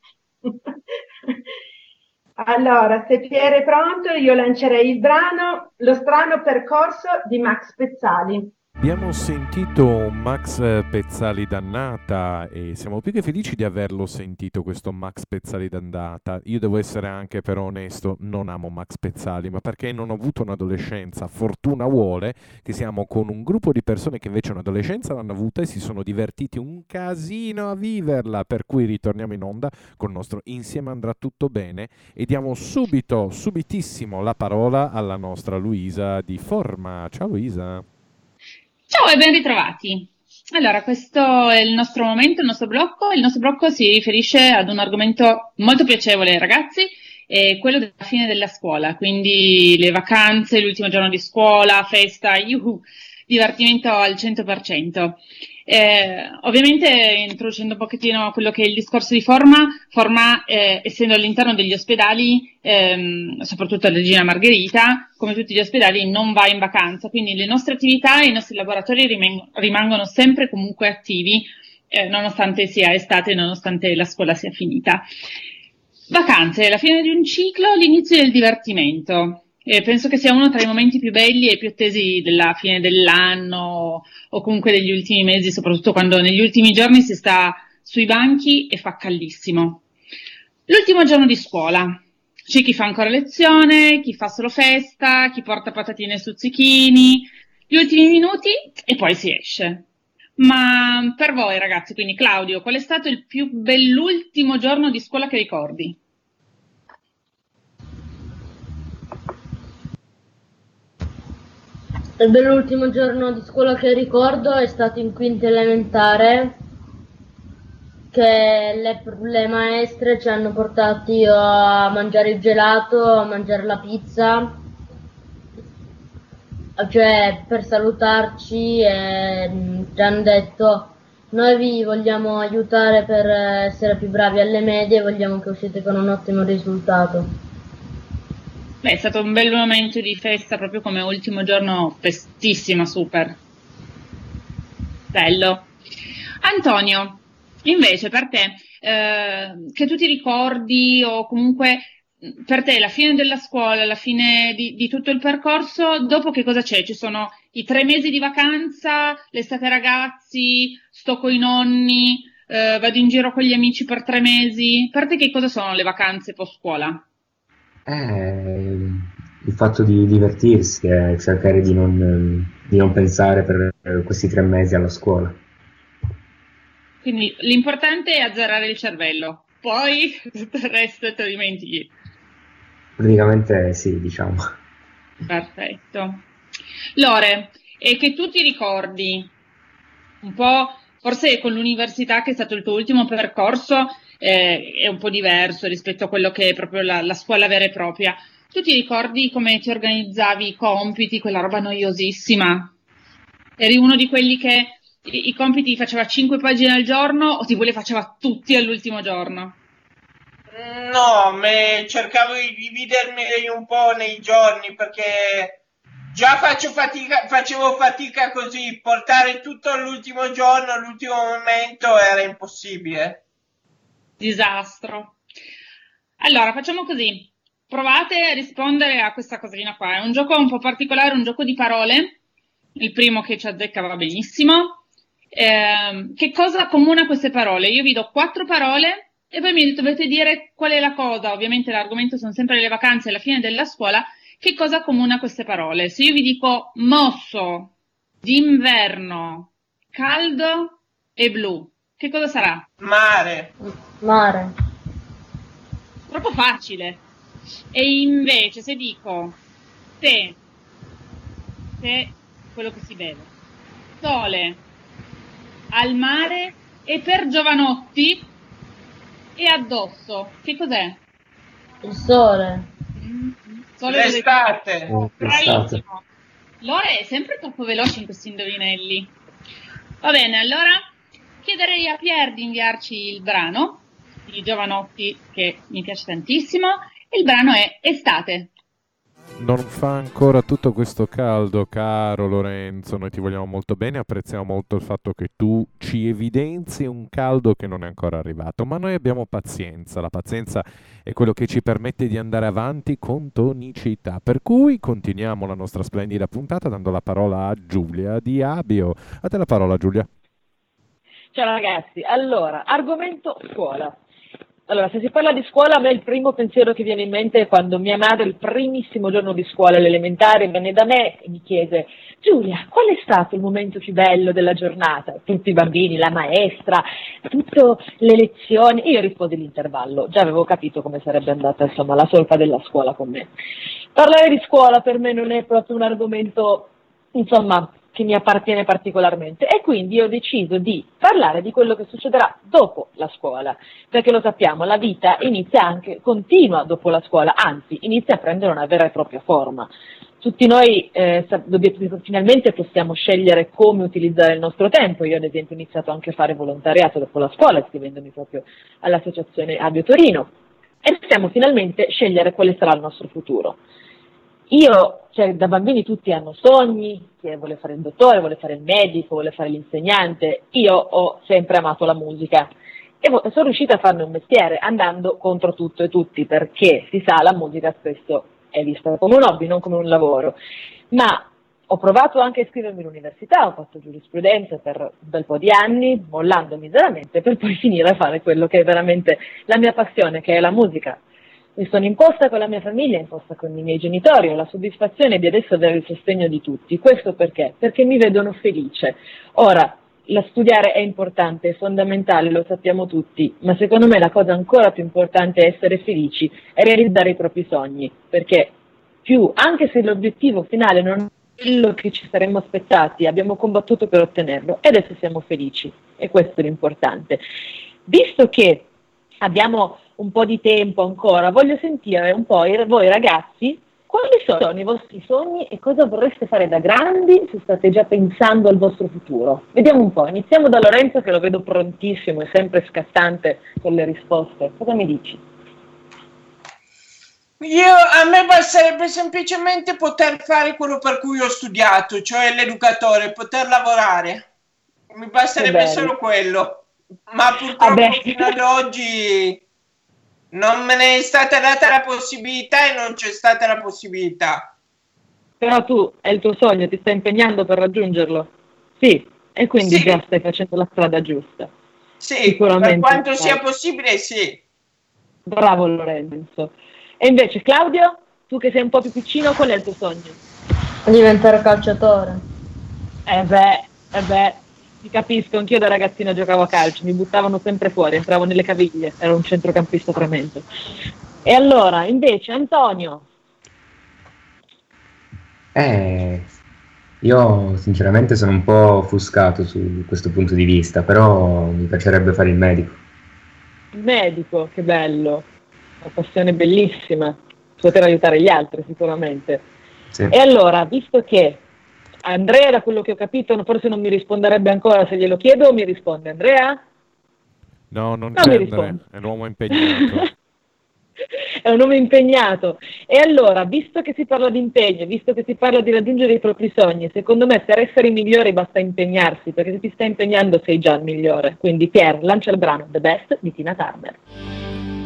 Allora, se Piero è pronto, io lancerei il brano Lo strano percorso di Max Pezzali. Abbiamo sentito Max Pezzali d'annata e siamo più che felici di averlo sentito, questo Max Pezzali d'andata. Io devo essere anche però onesto, non amo Max Pezzali, ma perché non ho avuto un'adolescenza. Fortuna vuole che siamo con un gruppo di persone che invece un'adolescenza l'hanno avuta e si sono divertiti un casino a viverla, per cui ritorniamo in onda col nostro Insieme andrà tutto bene e diamo subito, subitissimo la parola alla nostra Luisa di Forma. Ciao Luisa. Ciao e ben ritrovati. Allora, questo è il nostro momento, il nostro blocco. Il nostro blocco si riferisce ad un argomento molto piacevole, ragazzi, è quello della fine della scuola, quindi le vacanze, l'ultimo giorno di scuola, festa, yuhu, divertimento al cento per cento. Eh, ovviamente, introducendo un pochettino quello che è il discorso di Forma, Forma eh, essendo all'interno degli ospedali, ehm, soprattutto la Regina Margherita, come tutti gli ospedali non va in vacanza, quindi le nostre attività e i nostri laboratori rimangono, rimangono sempre comunque attivi, eh, nonostante sia estate, nonostante la scuola sia finita. Vacanze, la fine di un ciclo, l'inizio del divertimento. Eh, penso che sia uno tra i momenti più belli e più attesi della fine dell'anno o comunque degli ultimi mesi, soprattutto quando negli ultimi giorni si sta sui banchi e fa caldissimo. L'ultimo giorno di scuola, c'è chi fa ancora lezione, chi fa solo festa, chi porta patatine e stuzzichini, gli ultimi minuti e poi si esce. Ma per voi ragazzi, quindi Claudio, qual è stato il più bell'ultimo giorno di scuola che ricordi? Il bell'ultimo giorno di scuola che ricordo è stato in quinta elementare, che le, le maestre ci hanno portati a mangiare il gelato, a mangiare la pizza, cioè per salutarci, e ci hanno detto: noi vi vogliamo aiutare per essere più bravi alle medie e vogliamo che uscite con un ottimo risultato. Beh, è stato un bel momento di festa, proprio come ultimo giorno, festissima, super. Bello. Antonio, invece per te, eh, che tu ti ricordi, o comunque per te la fine della scuola, la fine di, di tutto il percorso, dopo che cosa c'è? Ci sono i tre mesi di vacanza, l'estate ragazzi, sto coi nonni, eh, vado in giro con gli amici per tre mesi. Per te che cosa sono le vacanze post scuola? Eh, il fatto di divertirsi, eh, cercare di non, di non pensare per questi tre mesi alla scuola. Quindi l'importante è azzerare il cervello, poi tutto il resto te lo dimentichi. Praticamente sì, diciamo. Perfetto. Lore, e che tu ti ricordi un po', forse con l'università, che è stato il tuo ultimo percorso, eh, è un po' diverso rispetto a quello che è proprio la, la scuola vera e propria. Tu ti ricordi come ti organizzavi i compiti, quella roba noiosissima? Eri uno di quelli che i, i compiti faceva cinque pagine al giorno, o tipo li faceva tutti all'ultimo giorno? No, me cercavo di dividermi un po' nei giorni, perché già faccio fatica, facevo fatica così, portare tutto all'ultimo giorno, all'ultimo momento era impossibile. Disastro. Allora, facciamo così, provate a rispondere a questa cosina qua, è un gioco un po' particolare, un gioco di parole, il primo che ci azzecca va benissimo. Eh, che cosa accomuna queste parole? Io vi do quattro parole e poi mi dovete dire qual è la cosa, ovviamente l'argomento sono sempre le vacanze e la fine della scuola. Che cosa accomuna queste parole? Se io vi dico mosso, d'inverno, caldo e blu, che cosa sarà? Mare. Mare. Troppo facile. E invece se dico te, te, quello che si beve, sole, al mare e per Jovanotti e addosso, che cos'è? Il sole. Mm. L'estate. Bravissimo. Lore è sempre troppo veloce in questi indovinelli. Va bene, allora chiederei a Pier di inviarci il brano di Jovanotti, che mi piace tantissimo. Il brano è Estate. Non fa ancora tutto questo caldo, caro Lorenzo, noi ti vogliamo molto bene, apprezziamo molto il fatto che tu ci evidenzi un caldo che non è ancora arrivato, ma noi abbiamo pazienza, la pazienza è quello che ci permette di andare avanti con tonicità, per cui continuiamo la nostra splendida puntata dando la parola a Giulia di Abio. A te la parola, Giulia. Ciao ragazzi, allora, argomento scuola. Allora, se si parla di scuola, a me il primo pensiero che viene in mente è quando mia madre, il primissimo giorno di scuola all'elementare, venne da me e mi chiese: Giulia, qual è stato il momento più bello della giornata? Tutti i bambini, la maestra, tutte le lezioni. Io risposi l'intervallo, già avevo capito come sarebbe andata, insomma, la solfa della scuola con me. Parlare di scuola per me non è proprio un argomento, insomma, che mi appartiene particolarmente, e quindi ho deciso di parlare di quello che succederà dopo la scuola, perché lo sappiamo, la vita inizia anche, continua dopo la scuola, anzi inizia a prendere una vera e propria forma. Tutti noi eh, dobbiamo, finalmente possiamo scegliere come utilizzare il nostro tempo. Io ad esempio ho iniziato anche a fare volontariato dopo la scuola, iscrivendomi proprio all'associazione Abio Torino, e possiamo finalmente scegliere quale sarà il nostro futuro. Io, cioè, da bambini tutti hanno sogni, chi vuole fare il dottore, vuole fare il medico, vuole fare l'insegnante. Io ho sempre amato la musica e sono riuscita a farne un mestiere, andando contro tutto e tutti, perché si sa, la musica spesso è vista come un hobby, non come un lavoro. Ma ho provato anche a iscrivermi all'università, ho fatto giurisprudenza per un bel po' di anni, mollando miseramente, per poi finire a fare quello che è veramente la mia passione, che è la musica. Mi sono imposta con la mia famiglia, imposta con i miei genitori, ho la soddisfazione di adesso avere il sostegno di tutti. Questo perché? Perché mi vedono felice. Ora, la studiare è importante, è fondamentale, lo sappiamo tutti, ma secondo me la cosa ancora più importante è essere felici e realizzare i propri sogni, perché più, anche se l'obiettivo finale non è quello che ci saremmo aspettati, abbiamo combattuto per ottenerlo e adesso siamo felici, e questo è l'importante. Visto che abbiamo un po' di tempo ancora, voglio sentire un po' i, voi ragazzi, quali sono i vostri sogni e cosa vorreste fare da grandi, se state già pensando al vostro futuro. Vediamo un po', iniziamo da Lorenzo, che lo vedo prontissimo e sempre scattante con le risposte. Cosa mi dici? Io, a me basterebbe semplicemente poter fare quello per cui ho studiato, cioè l'educatore, poter lavorare. Mi basterebbe solo quello, ma purtroppo Vabbè. fino ad oggi non me ne è stata data la possibilità e non c'è stata la possibilità. Però tu, è il tuo sogno, ti stai impegnando per raggiungerlo? Sì, e quindi sì. già stai facendo la strada giusta. Sì, sicuramente, per quanto sia possibile, sì. Bravo Lorenzo. E invece Claudio, tu che sei un po' più piccino, qual è il tuo sogno? Diventare calciatore. Eh beh, eh beh. Ti capisco, anch'io da ragazzina giocavo a calcio, mi buttavano sempre fuori, entravo nelle caviglie, ero un centrocampista tremendo. E allora, invece, Antonio? Eh, io sinceramente sono un po' offuscato su questo punto di vista, però mi piacerebbe fare il medico. Il medico, che bello, una passione bellissima, poter aiutare gli altri sicuramente. Sì. E allora, visto che Andrea, da quello che ho capito, forse non mi risponderebbe ancora se glielo chiedo. Mi risponde Andrea? No, non, non mi risponde. È un uomo impegnato. È un uomo impegnato. E allora, visto che si parla di impegno, visto che si parla di raggiungere i propri sogni, secondo me per essere i migliori basta impegnarsi, perché se ti stai impegnando sei già il migliore. Quindi Pier, lancia il brano The Best di Tina Turner.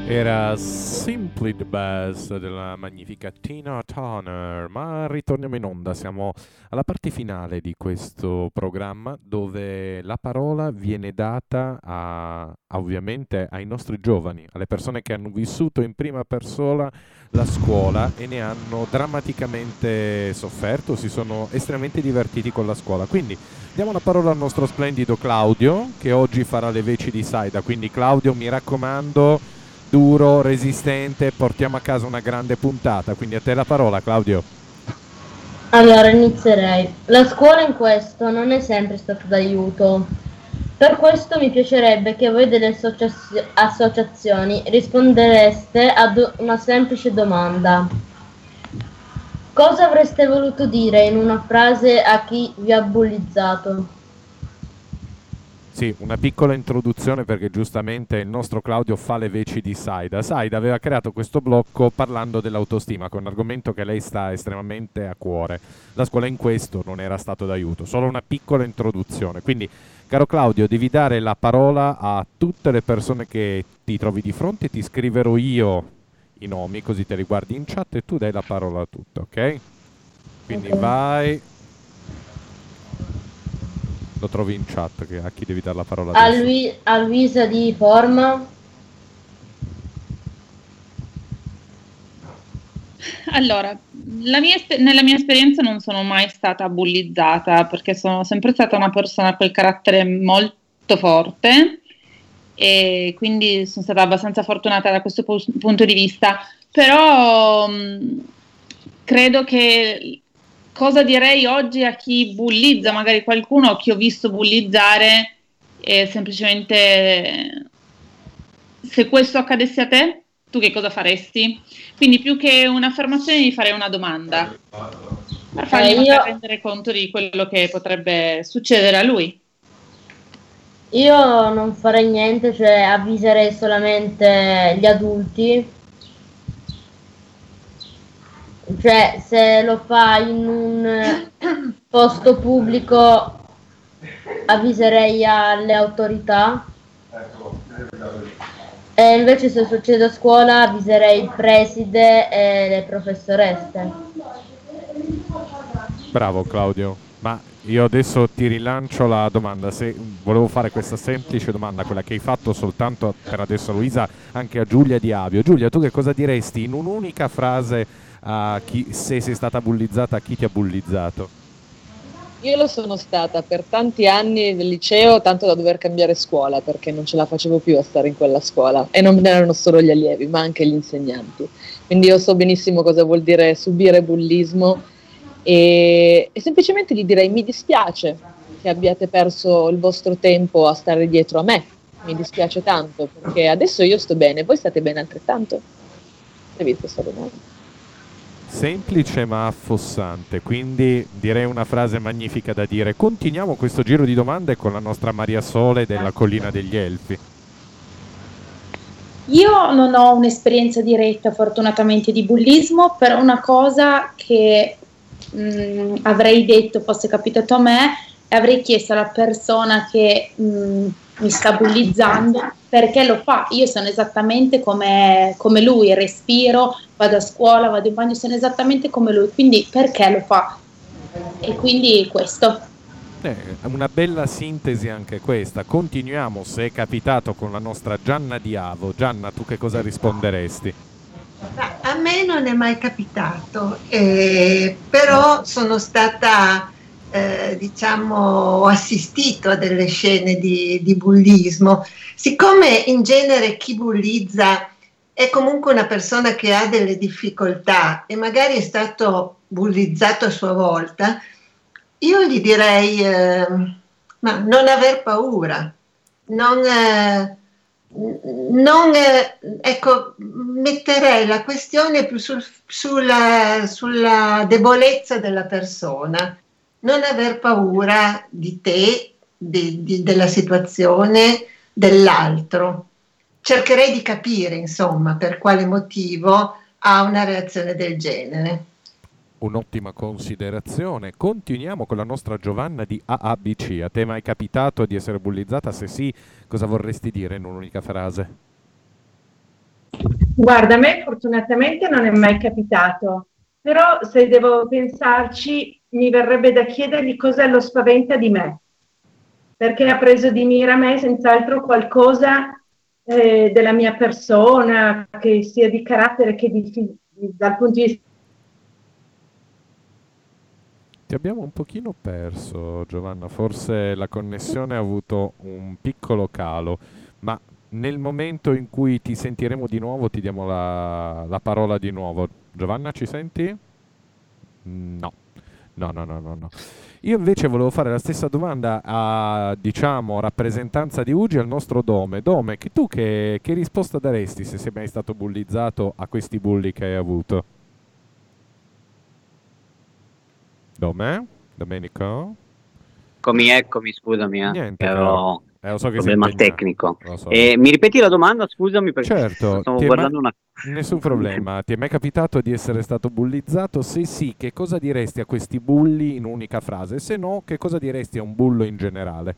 Era Simply the Best della magnifica Tina Turner, ma ritorniamo in onda, siamo alla parte finale di questo programma dove la parola viene data a, ovviamente ai nostri giovani, alle persone che hanno vissuto in prima persona la scuola e ne hanno drammaticamente sofferto, si sono estremamente divertiti con la scuola. Quindi diamo la parola al nostro splendido Claudio, che oggi farà le veci di Saida, quindi Claudio, mi raccomando, duro, resistente, portiamo a casa una grande puntata, quindi a te la parola, Claudio. Allora inizierei. La scuola in questo non è sempre stata d'aiuto, per questo mi piacerebbe che voi delle associaz- associazioni rispondereste ad una semplice domanda: cosa avreste voluto dire in una frase a chi vi ha bullizzato? Sì, una piccola introduzione, perché giustamente il nostro Claudio fa le veci di Saida. Saida aveva creato questo blocco parlando dell'autostima, che è un argomento che lei sta estremamente a cuore. La scuola in questo non era stato d'aiuto, solo una piccola introduzione. Quindi, caro Claudio, devi dare la parola a tutte le persone che ti trovi di fronte, ti scriverò io i nomi, così te li guardi in chat e tu dai la parola a tutte, ok? Quindi okay. vai... Lo trovi in chat, che a chi devi dare la parola a Lui, a Luisa di Forma. Allora, la mia, nella mia esperienza non sono mai stata bullizzata, perché sono sempre stata una persona col carattere molto forte e quindi sono stata abbastanza fortunata da questo po- punto di vista, però mh, credo che cosa direi oggi a chi bullizza, magari qualcuno che ho visto bullizzare, e semplicemente, se questo accadesse a te, tu che cosa faresti? Quindi più che un'affermazione gli farei una domanda, per fargli eh, io... rendere conto di quello che potrebbe succedere a lui. Io non farei niente, cioè avviserei solamente gli adulti. Cioè, se lo fa in un posto pubblico, avviserei alle autorità. E invece se succede a scuola, avviserei il preside e le professoresse. Bravo Claudio, ma io adesso ti rilancio la domanda. Se volevo fare questa semplice domanda, quella che hai fatto soltanto per adesso a Luisa, anche a Giulia di Avio. Giulia, tu che cosa diresti in un'unica frase a chi, se sei stata bullizzata, a chi ti ha bullizzato? Io lo sono stata per tanti anni del liceo, tanto da dover cambiare scuola, perché non ce la facevo più a stare in quella scuola, e non erano solo gli allievi ma anche gli insegnanti, quindi io so benissimo cosa vuol dire subire bullismo e, e semplicemente gli direi: mi dispiace che abbiate perso il vostro tempo a stare dietro a me, mi dispiace tanto, perché adesso io sto bene, voi state bene altrettanto? Avete stato bene? Semplice ma affossante, quindi direi una frase magnifica da dire. Continuiamo questo giro di domande con la nostra Maria Sole della Collina degli Elfi. Io non ho un'esperienza diretta, fortunatamente, di bullismo, però una cosa che mh, avrei detto fosse capitato a me, e avrei chiesto alla persona che mh, mi sta bullizzando perché lo fa. Io sono esattamente come, come lui, respiro, vado a scuola, vado in bagno, sono esattamente come lui, quindi perché lo fa? E quindi questo. Eh, una bella sintesi anche questa. Continuiamo, se è capitato, con la nostra Gianna Diavo. Gianna, tu che cosa risponderesti? A me non è mai capitato, eh, però sono stata... Eh, diciamo, ho assistito a delle scene di, di bullismo. Siccome in genere chi bullizza è comunque una persona che ha delle difficoltà e magari è stato bullizzato a sua volta, io gli direi eh, ma non aver paura, non, eh, non eh, ecco, metterei la questione più sul, sulla, sulla debolezza della persona. Non aver paura di te, di, di, della situazione, dell'altro. Cercherei di capire, insomma, per quale motivo ha una reazione del genere. Un'ottima considerazione. Continuiamo con la nostra Giovanna di A A B C. A te mai capitato di essere bullizzata? Se sì, cosa vorresti dire in un'unica frase? Guarda, a me fortunatamente non è mai capitato. Però se devo pensarci, mi verrebbe da chiedergli cosa lo spaventa di me, perché ha preso di mira me senz'altro qualcosa eh, della mia persona, che sia di carattere che di, dal punto di vista. Ti abbiamo un pochino perso, Giovanna, forse la connessione ha avuto un piccolo calo, ma nel momento in cui ti sentiremo di nuovo ti diamo la, la parola di nuovo. Giovanna, ci senti? No. No, no, no, no, no. Io invece volevo fare la stessa domanda a, diciamo, rappresentanza di U G I, al nostro Dome. Dome, che tu che, che risposta daresti se sei mai stato bullizzato a questi bulli che hai avuto? Dome? Domenico? Eccomi, eccomi, scusami. Eh. Niente, però... Eh, lo so che problema tecnico. So. Eh, mi ripeti la domanda, scusami, perché certo, stavo guardando mai... una... Nessun problema. Ti è mai capitato di essere stato bullizzato? Se sì, che cosa diresti a questi bulli in unica frase? Se no, che cosa diresti a un bullo in generale?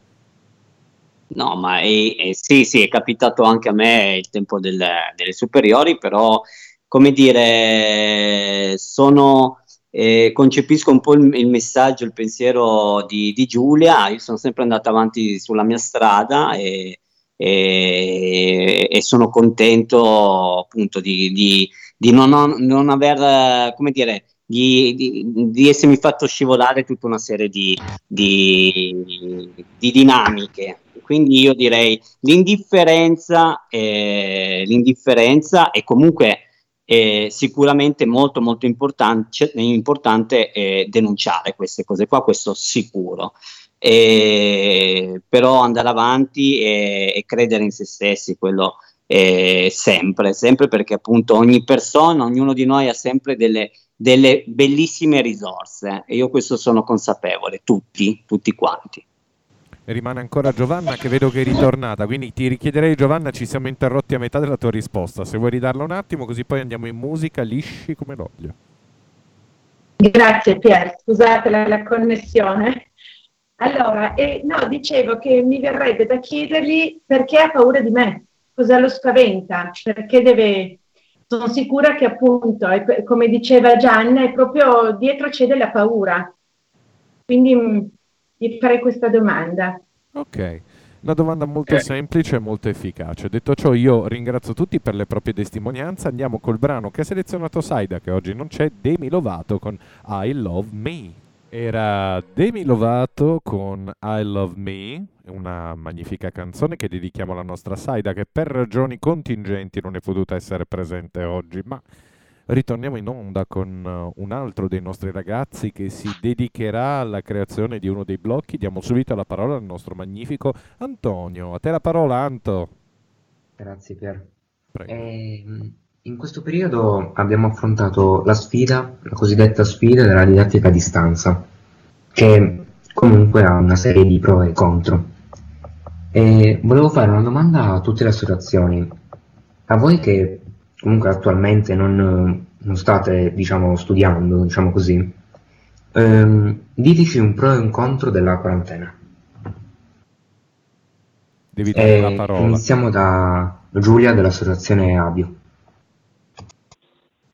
No, ma eh, eh, sì, sì, è capitato anche a me il tempo del, delle superiori, però, come dire, sono... Eh, concepisco un po' il, il messaggio, il pensiero di, di Giulia. Io sono sempre andata avanti sulla mia strada e, e, e sono contento appunto di, di, di non, non aver, come dire, di, di, di essermi fatto scivolare tutta una serie di, di, di dinamiche. Quindi io direi l'indifferenza, eh, l'indifferenza e comunque Eh, sicuramente molto molto importante, importante eh, denunciare queste cose qua, questo sicuro, eh, però andare avanti e, e credere in se stessi, quello eh, sempre, sempre, perché appunto ogni persona, ognuno di noi ha sempre delle, delle bellissime risorse e io questo sono consapevole, tutti, tutti quanti. Rimane ancora Giovanna, che vedo che è ritornata, quindi ti richiederei, Giovanna, ci siamo interrotti a metà della tua risposta, se vuoi ridarla un attimo così poi andiamo in musica lisci come l'olio. Grazie Pier, scusate la, la connessione. Allora, eh, no, dicevo che mi verrebbe da chiedergli perché ha paura di me, cosa lo spaventa, perché deve... Sono sicura che appunto, è, come diceva Gianna, è proprio dietro c'è della paura, quindi... di fare questa domanda. Ok, una domanda molto eh. semplice e molto efficace. Detto ciò, io ringrazio tutti per le proprie testimonianze. Andiamo col brano che ha selezionato Saida, che oggi non c'è, Demi Lovato con I Love Me. Era Demi Lovato con I Love Me, una magnifica canzone che dedichiamo alla nostra Saida, che per ragioni contingenti non è potuta essere presente oggi, ma ritorniamo in onda con un altro dei nostri ragazzi che si dedicherà alla creazione di uno dei blocchi. Diamo subito la parola al nostro magnifico Antonio. A te la parola, Anto. Grazie Pier. Eh, in questo periodo abbiamo affrontato la sfida, la cosiddetta sfida della didattica a distanza, che comunque ha una serie di pro e contro. E volevo fare una domanda a tutte le associazioni. A voi che comunque attualmente non, non state, diciamo, studiando, diciamo così, ehm, diteci un pro e un contro della quarantena. Devi dare la parola. Iniziamo da Giulia dell'associazione Abio.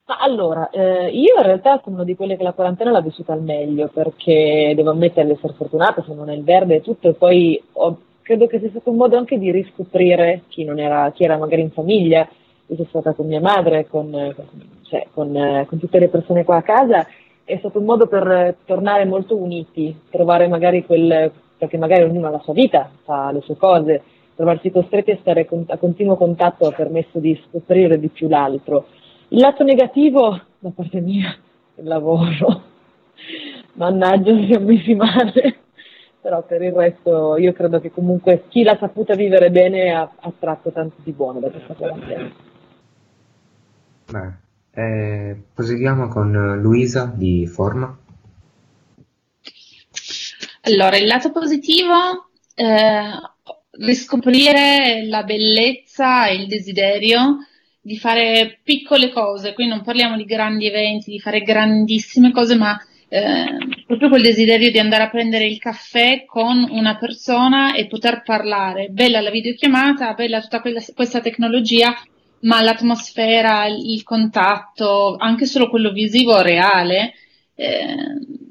Ma allora, eh, io in realtà sono una di quelle che la quarantena l'ha vissuta al meglio, perché devo ammettere di essere fortunata, sono nel verde e tutto, e poi ho, credo che sia stato un modo anche di riscoprire chi non era, chi era magari in famiglia. Io sono stata con mia madre, con, cioè, con, con tutte le persone qua a casa, è stato un modo per tornare molto uniti, trovare magari quel, perché magari ognuno ha la sua vita, fa le sue cose, trovarsi costretti a stare con, a continuo contatto ha permesso di scoprire di più l'altro. Il lato negativo, da parte mia, il lavoro, mannaggia, siamo messi male, però per il resto io credo che comunque chi l'ha saputa vivere bene ha, ha tratto tanto di buono da questa quarantena. Beh, eh, proseguiamo con Luisa di Forma. Allora, il lato positivo, eh, riscoprire la bellezza e il desiderio di fare piccole cose, quindi non parliamo di grandi eventi, di fare grandissime cose, ma eh, proprio quel desiderio di andare a prendere il caffè con una persona e poter parlare. Bella la videochiamata, bella tutta quella, questa tecnologia, ma l'atmosfera, il contatto, anche solo quello visivo reale, eh,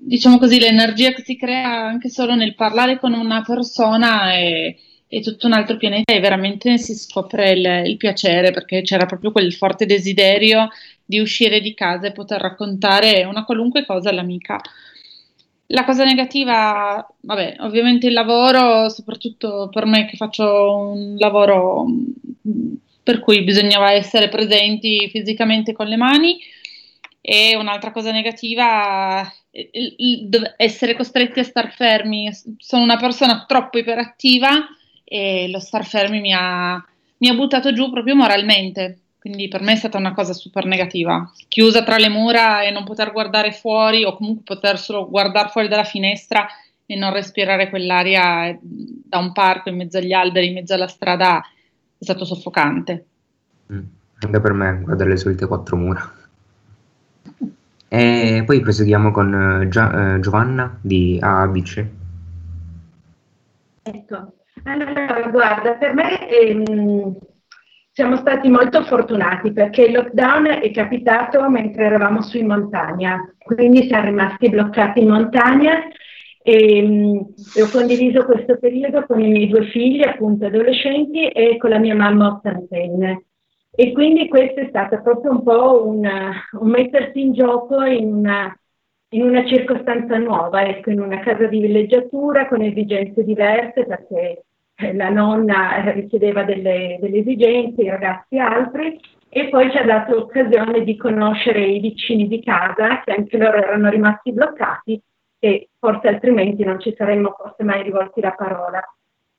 diciamo così, l'energia che si crea anche solo nel parlare con una persona è, è tutto un altro pianeta, e veramente si scopre il, il piacere, perché c'era proprio quel forte desiderio di uscire di casa e poter raccontare una qualunque cosa all'amica. La cosa negativa, vabbè, ovviamente il lavoro, soprattutto per me che faccio un lavoro per cui bisognava essere presenti fisicamente con le mani, e un'altra cosa negativa, essere costretti a star fermi. Sono una persona troppo iperattiva e lo star fermi mi ha, mi ha buttato giù proprio moralmente, quindi per me è stata una cosa super negativa, chiusa tra le mura e non poter guardare fuori, o comunque poter solo guardare fuori dalla finestra e non respirare quell'aria da un parco in mezzo agli alberi, in mezzo alla strada. È stato soffocante. Mm, anche per me, guardare le solite quattro mura. E poi proseguiamo con uh, Gia- uh, Giovanna di A A B C. Ecco, allora guarda, per me ehm, siamo stati molto fortunati, perché il lockdown è capitato mentre eravamo su in montagna, quindi siamo rimasti bloccati in montagna. E, e ho condiviso questo periodo con i miei due figli, appunto adolescenti, e con la mia mamma ottantenne, e quindi questo è stato proprio un po' una, un mettersi in gioco in una, in una circostanza nuova, ecco, in una casa di villeggiatura con esigenze diverse, perché la nonna richiedeva delle, delle esigenze, i ragazzi altri, e poi ci ha dato l'occasione di conoscere i vicini di casa, che anche loro erano rimasti bloccati e forse altrimenti non ci saremmo forse mai rivolti la parola.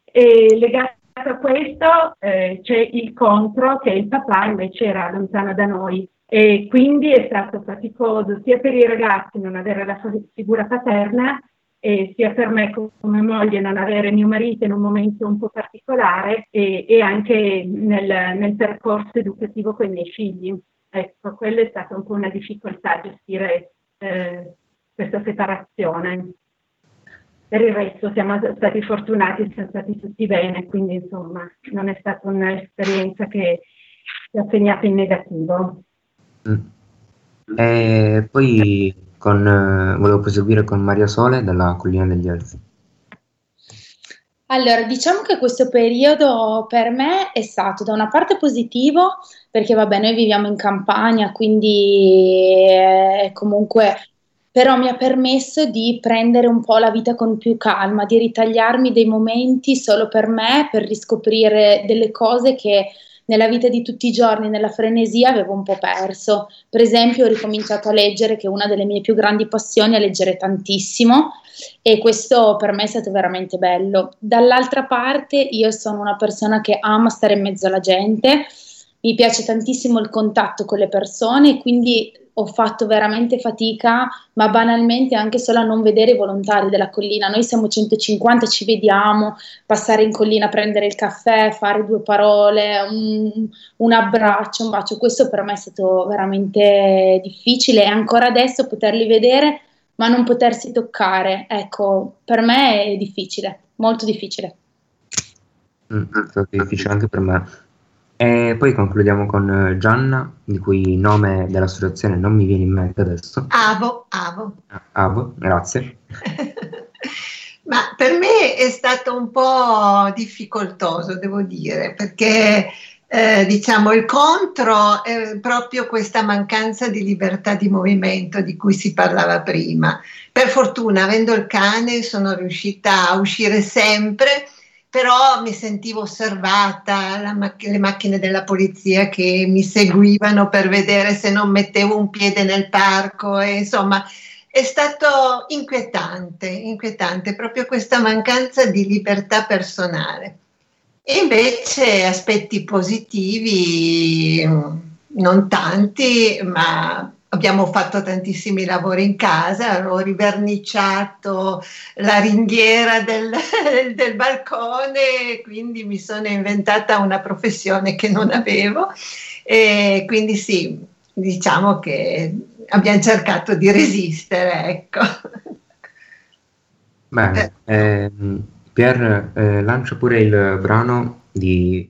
E legato a questo eh, c'è il contro, che il papà invece era lontano da noi, e quindi è stato faticoso sia per i ragazzi non avere la figura paterna, e sia per me come moglie non avere mio marito in un momento un po' particolare, e, e anche nel, nel percorso educativo con i miei figli. Ecco, quella è stata un po' una difficoltà a gestire eh, questa separazione. Per il resto siamo stati fortunati, siamo stati tutti bene, quindi insomma non è stata un'esperienza che ci ha segnato in negativo. Mm. E poi con, eh, volevo proseguire con Maria Sole della Collina degli Elfi. Allora, diciamo che questo periodo per me è stato da una parte positivo, perché vabbè, noi viviamo in campagna, quindi eh, comunque però mi ha permesso di prendere un po' la vita con più calma, di ritagliarmi dei momenti solo per me, per riscoprire delle cose che nella vita di tutti i giorni, nella frenesia, avevo un po' perso. Per esempio ho ricominciato a leggere, che è una delle mie più grandi passioni, a leggere tantissimo, e questo per me è stato veramente bello. Dall'altra parte io sono una persona che ama stare in mezzo alla gente, mi piace tantissimo il contatto con le persone, quindi ho fatto veramente fatica, ma banalmente anche solo a non vedere i volontari della collina. Noi siamo centocinquanta, ci vediamo, passare in collina, prendere il caffè, fare due parole, un, un abbraccio, un bacio, questo per me è stato veramente difficile, e ancora adesso poterli vedere ma non potersi toccare, ecco, per me è difficile, molto difficile. Mm, è stato difficile anche per me. E poi concludiamo con Gianna, di cui nome dell'associazione non mi viene in mente adesso. Avo, Avo. Avo, grazie. Ma per me è stato un po' difficoltoso, devo dire, perché eh, diciamo il contro è proprio questa mancanza di libertà di movimento di cui si parlava prima. Per fortuna, avendo il cane, sono riuscita a uscire sempre, però mi sentivo osservata, la mac- le macchine della polizia che mi seguivano per vedere se non mettevo un piede nel parco, e insomma è stato inquietante, inquietante proprio questa mancanza di libertà personale. E invece aspetti positivi, non tanti, ma abbiamo fatto tantissimi lavori in casa, ho riverniciato la ringhiera del, del balcone, quindi mi sono inventata una professione che non avevo, e quindi sì, diciamo che abbiamo cercato di resistere, ecco. Bene, eh, Pier, eh, lancia pure il brano di...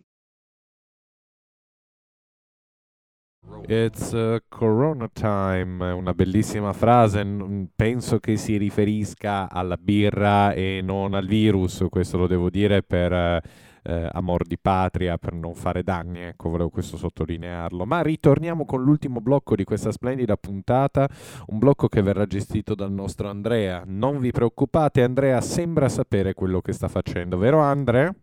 It's uh, Corona time, una bellissima frase, penso che si riferisca alla birra e non al virus, questo lo devo dire per eh, amor di patria, per non fare danni, ecco, volevo questo sottolinearlo. Ma ritorniamo con l'ultimo blocco di questa splendida puntata, un blocco che verrà gestito dal nostro Andrea. Non vi preoccupate, Andrea sembra sapere quello che sta facendo, vero Andrea?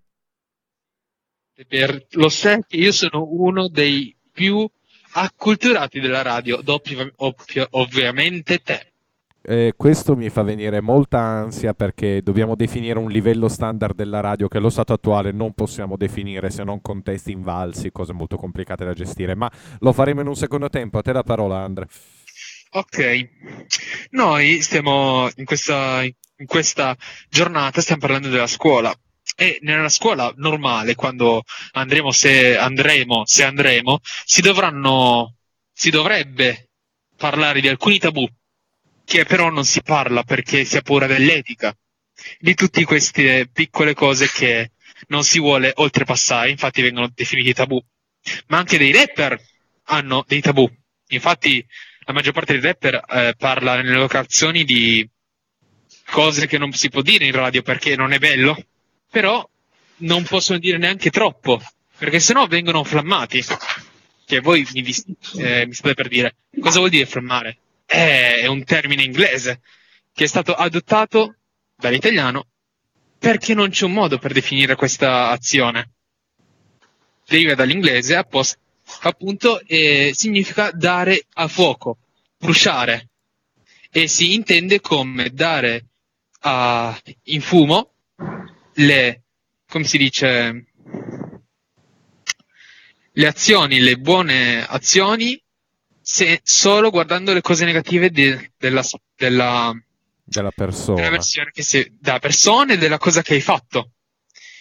Per, lo sai che io sono uno dei più acculturati della radio, doppio, ovvio, ovviamente te. Eh, questo mi fa venire molta ansia, perché dobbiamo definire un livello standard della radio che allo stato attuale non possiamo definire, se non con testi invalsi, cose molto complicate da gestire, ma lo faremo in un secondo tempo. A te la parola, Andre. Ok, noi stiamo in questa, in questa giornata stiamo parlando della scuola, e nella scuola normale, quando andremo, se andremo, se andremo, si dovranno, si dovrebbe parlare di alcuni tabù, che però non si parla perché si ha paura dell'etica, di tutte queste piccole cose che non si vuole oltrepassare, infatti vengono definiti tabù. Ma anche dei rapper hanno dei tabù, infatti la maggior parte dei rapper eh, parla nelle loro canzoni di cose che non si può dire in radio perché non è bello, però non possono dire neanche troppo, perché sennò vengono flammati. Che voi mi, vi, eh, mi state per dire, cosa vuol dire flammare? È un termine inglese che è stato adottato dall'italiano perché non c'è un modo per definire questa azione. Deriva dall'inglese apposta, appunto, e significa dare a fuoco, bruciare, e si intende come dare a, in fumo le, come si dice, le azioni, le buone azioni, se solo guardando le cose negative de, della, della, della persona, della versione che si, della persona e della cosa che hai fatto.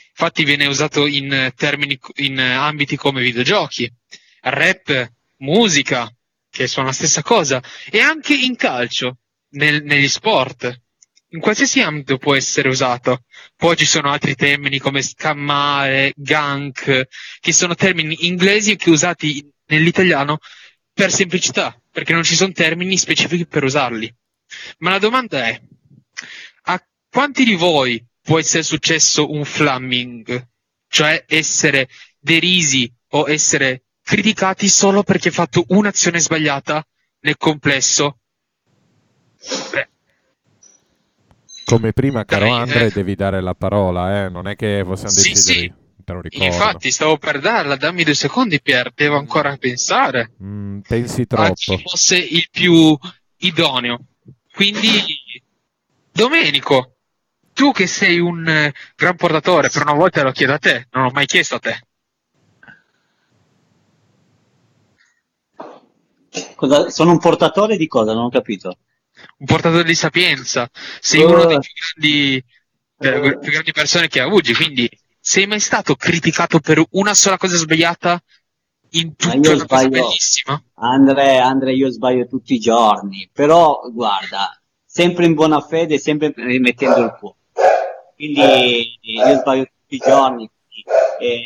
Infatti viene usato in termini, in ambiti come videogiochi, rap, musica, che sono la stessa cosa, e anche in calcio, nel, negli sport. In qualsiasi ambito può essere usato. Poi ci sono altri termini come scammare, gank, che sono termini inglesi che usati nell'italiano per semplicità, perché non ci sono termini specifici per usarli. Ma la domanda è, a quanti di voi può essere successo un flamming? Cioè essere derisi o essere criticati solo perché ha fatto un'azione sbagliata nel complesso? Beh. Come prima, caro Andre, devi dare la parola, eh? Non è che possiamo decidere. Sì, sì. te lo ricordo. Infatti stavo per darla, dammi due secondi Pier, devo ancora pensare. Mm, pensi troppo. Che fosse il più idoneo. Quindi Domenico, tu che sei un gran portatore, per una volta lo chiedo a te, non l'ho mai chiesto a te. Cosa, sono un portatore di cosa? Non ho capito. Un portatore di sapienza. Sei uh, uno dei più grandi, uh, più grandi persone che ha U G, quindi sei mai stato criticato per una sola cosa sbagliata in tutta la cosa bellissima? Andrea, Andre, io sbaglio tutti i giorni, però guarda, sempre in buona fede, sempre rimettendo il cuore. Quindi io sbaglio tutti i giorni. E,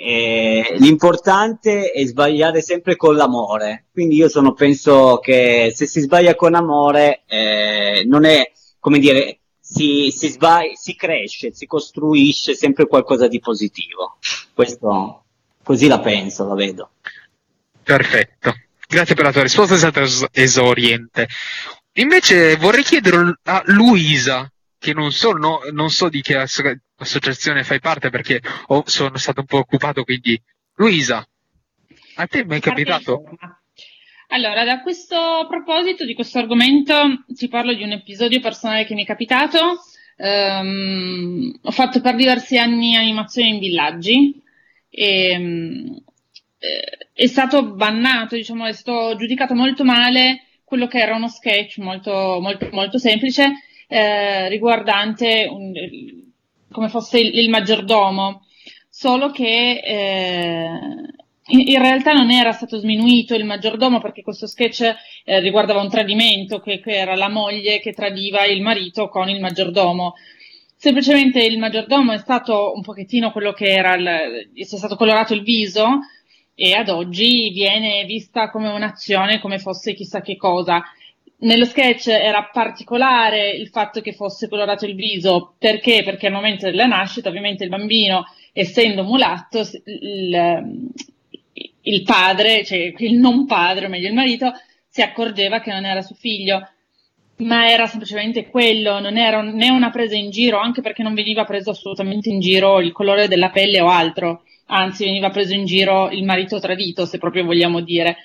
e, l'importante è sbagliare sempre con l'amore, quindi io sono, penso che se si sbaglia con amore eh, non è, come dire, si, si, sbaglia, si cresce, si costruisce sempre qualcosa di positivo. Questo, così la penso, la vedo. Perfetto, grazie per la tua risposta, è stata es- esoriente. Invece vorrei chiedere a Luisa, che non so, no, non so di che ass- associazione fai parte, perché oh, sono stato un po' occupato, quindi Luisa, a te mi è capitato? Allora, da questo proposito, di questo argomento, ti parlo di un episodio personale che mi è capitato. Um, ho fatto per diversi anni animazione in villaggi e um, è stato bannato, diciamo, è stato giudicato molto male quello che era uno sketch molto molto molto semplice eh, riguardante un, come fosse il, il maggiordomo, solo che eh, in, in realtà non era stato sminuito il maggiordomo, perché questo sketch eh, riguardava un tradimento, che, che era la moglie che tradiva il marito con il maggiordomo. Semplicemente il maggiordomo è stato un pochettino quello che era, il, è stato colorato il viso, e ad oggi viene vista come un'azione, come fosse chissà che cosa. Nello sketch era particolare il fatto che fosse colorato il viso, perché? Perché al momento della nascita, ovviamente il bambino, essendo mulatto, il, il padre, cioè il non padre, o meglio il marito, si accorgeva che non era suo figlio, ma era semplicemente quello, non era né una presa in giro, anche perché non veniva preso assolutamente in giro il colore della pelle o altro, anzi veniva preso in giro il marito tradito, se proprio vogliamo dire.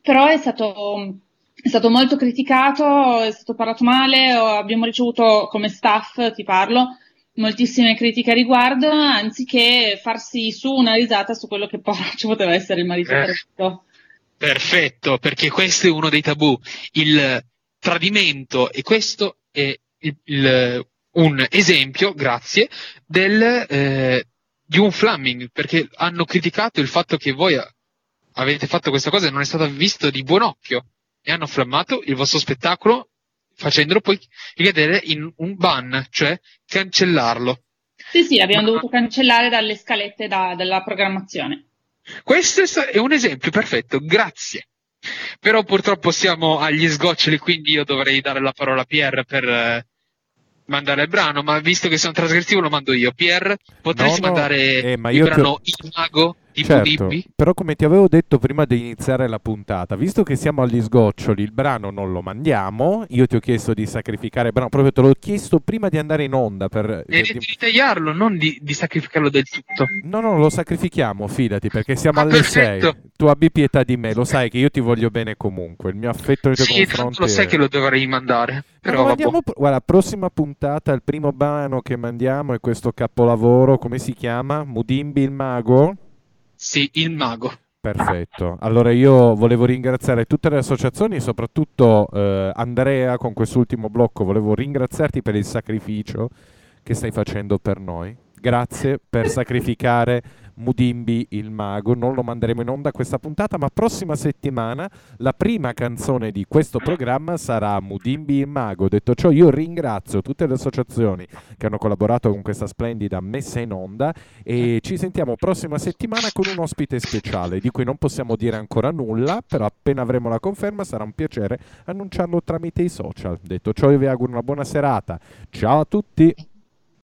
Però è stato... È stato molto criticato, è stato parlato male, abbiamo ricevuto come staff, ti parlo, moltissime critiche a riguardo, anziché farsi su una risata su quello che poi ci poteva essere il marito tradito. Perfetto, perché questo è uno dei tabù, il tradimento, e questo è il, il, un esempio, grazie, del eh, di un flaming, perché hanno criticato il fatto che voi avete fatto questa cosa e non è stato visto di buon occhio. E hanno flammato il vostro spettacolo, facendolo poi ricadere in un ban, cioè cancellarlo. Sì, sì, l'abbiamo Ma... dovuto cancellare dalle scalette da, della programmazione. Questo è un esempio perfetto, grazie. Però purtroppo siamo agli sgoccioli, quindi io dovrei dare la parola a Pierre per eh, mandare il brano, ma visto che sono trasgressivo lo mando io. Pierre, potresti no, no, mandare eh, ma il brano ti... Il Mago? Certo, però come ti avevo detto prima di iniziare la puntata, visto che siamo agli sgoccioli, il brano non lo mandiamo. Io ti ho chiesto di sacrificare il brano, proprio te l'ho chiesto prima di andare in onda per... E di tagliarlo, non di, di sacrificarlo del tutto. No, no, lo sacrifichiamo, fidati, perché siamo ah, alle perfetto. sei. Tu abbi pietà di me, lo sai che io ti voglio bene comunque. Il mio affetto nei tuoi sì, confronti... lo sai che lo dovrei mandare, però no, mandiamo... Guarda, prossima puntata, il primo brano che mandiamo è questo capolavoro, come si chiama? Mudimbi il Mago? Sì, il Mago. Perfetto. Allora io volevo ringraziare tutte le associazioni, soprattutto eh, Andrea, con quest'ultimo blocco volevo ringraziarti per il sacrificio che stai facendo per noi. Grazie per sacrificare Mudimbi il Mago. Non lo manderemo in onda questa puntata, ma prossima settimana la prima canzone di questo programma sarà Mudimbi il Mago. Detto ciò, io ringrazio tutte le associazioni che hanno collaborato con questa splendida messa in onda e ci sentiamo prossima settimana con un ospite speciale di cui non possiamo dire ancora nulla, però appena avremo la conferma sarà un piacere annunciarlo tramite i social. Detto ciò, io vi auguro una buona serata. Ciao a tutti!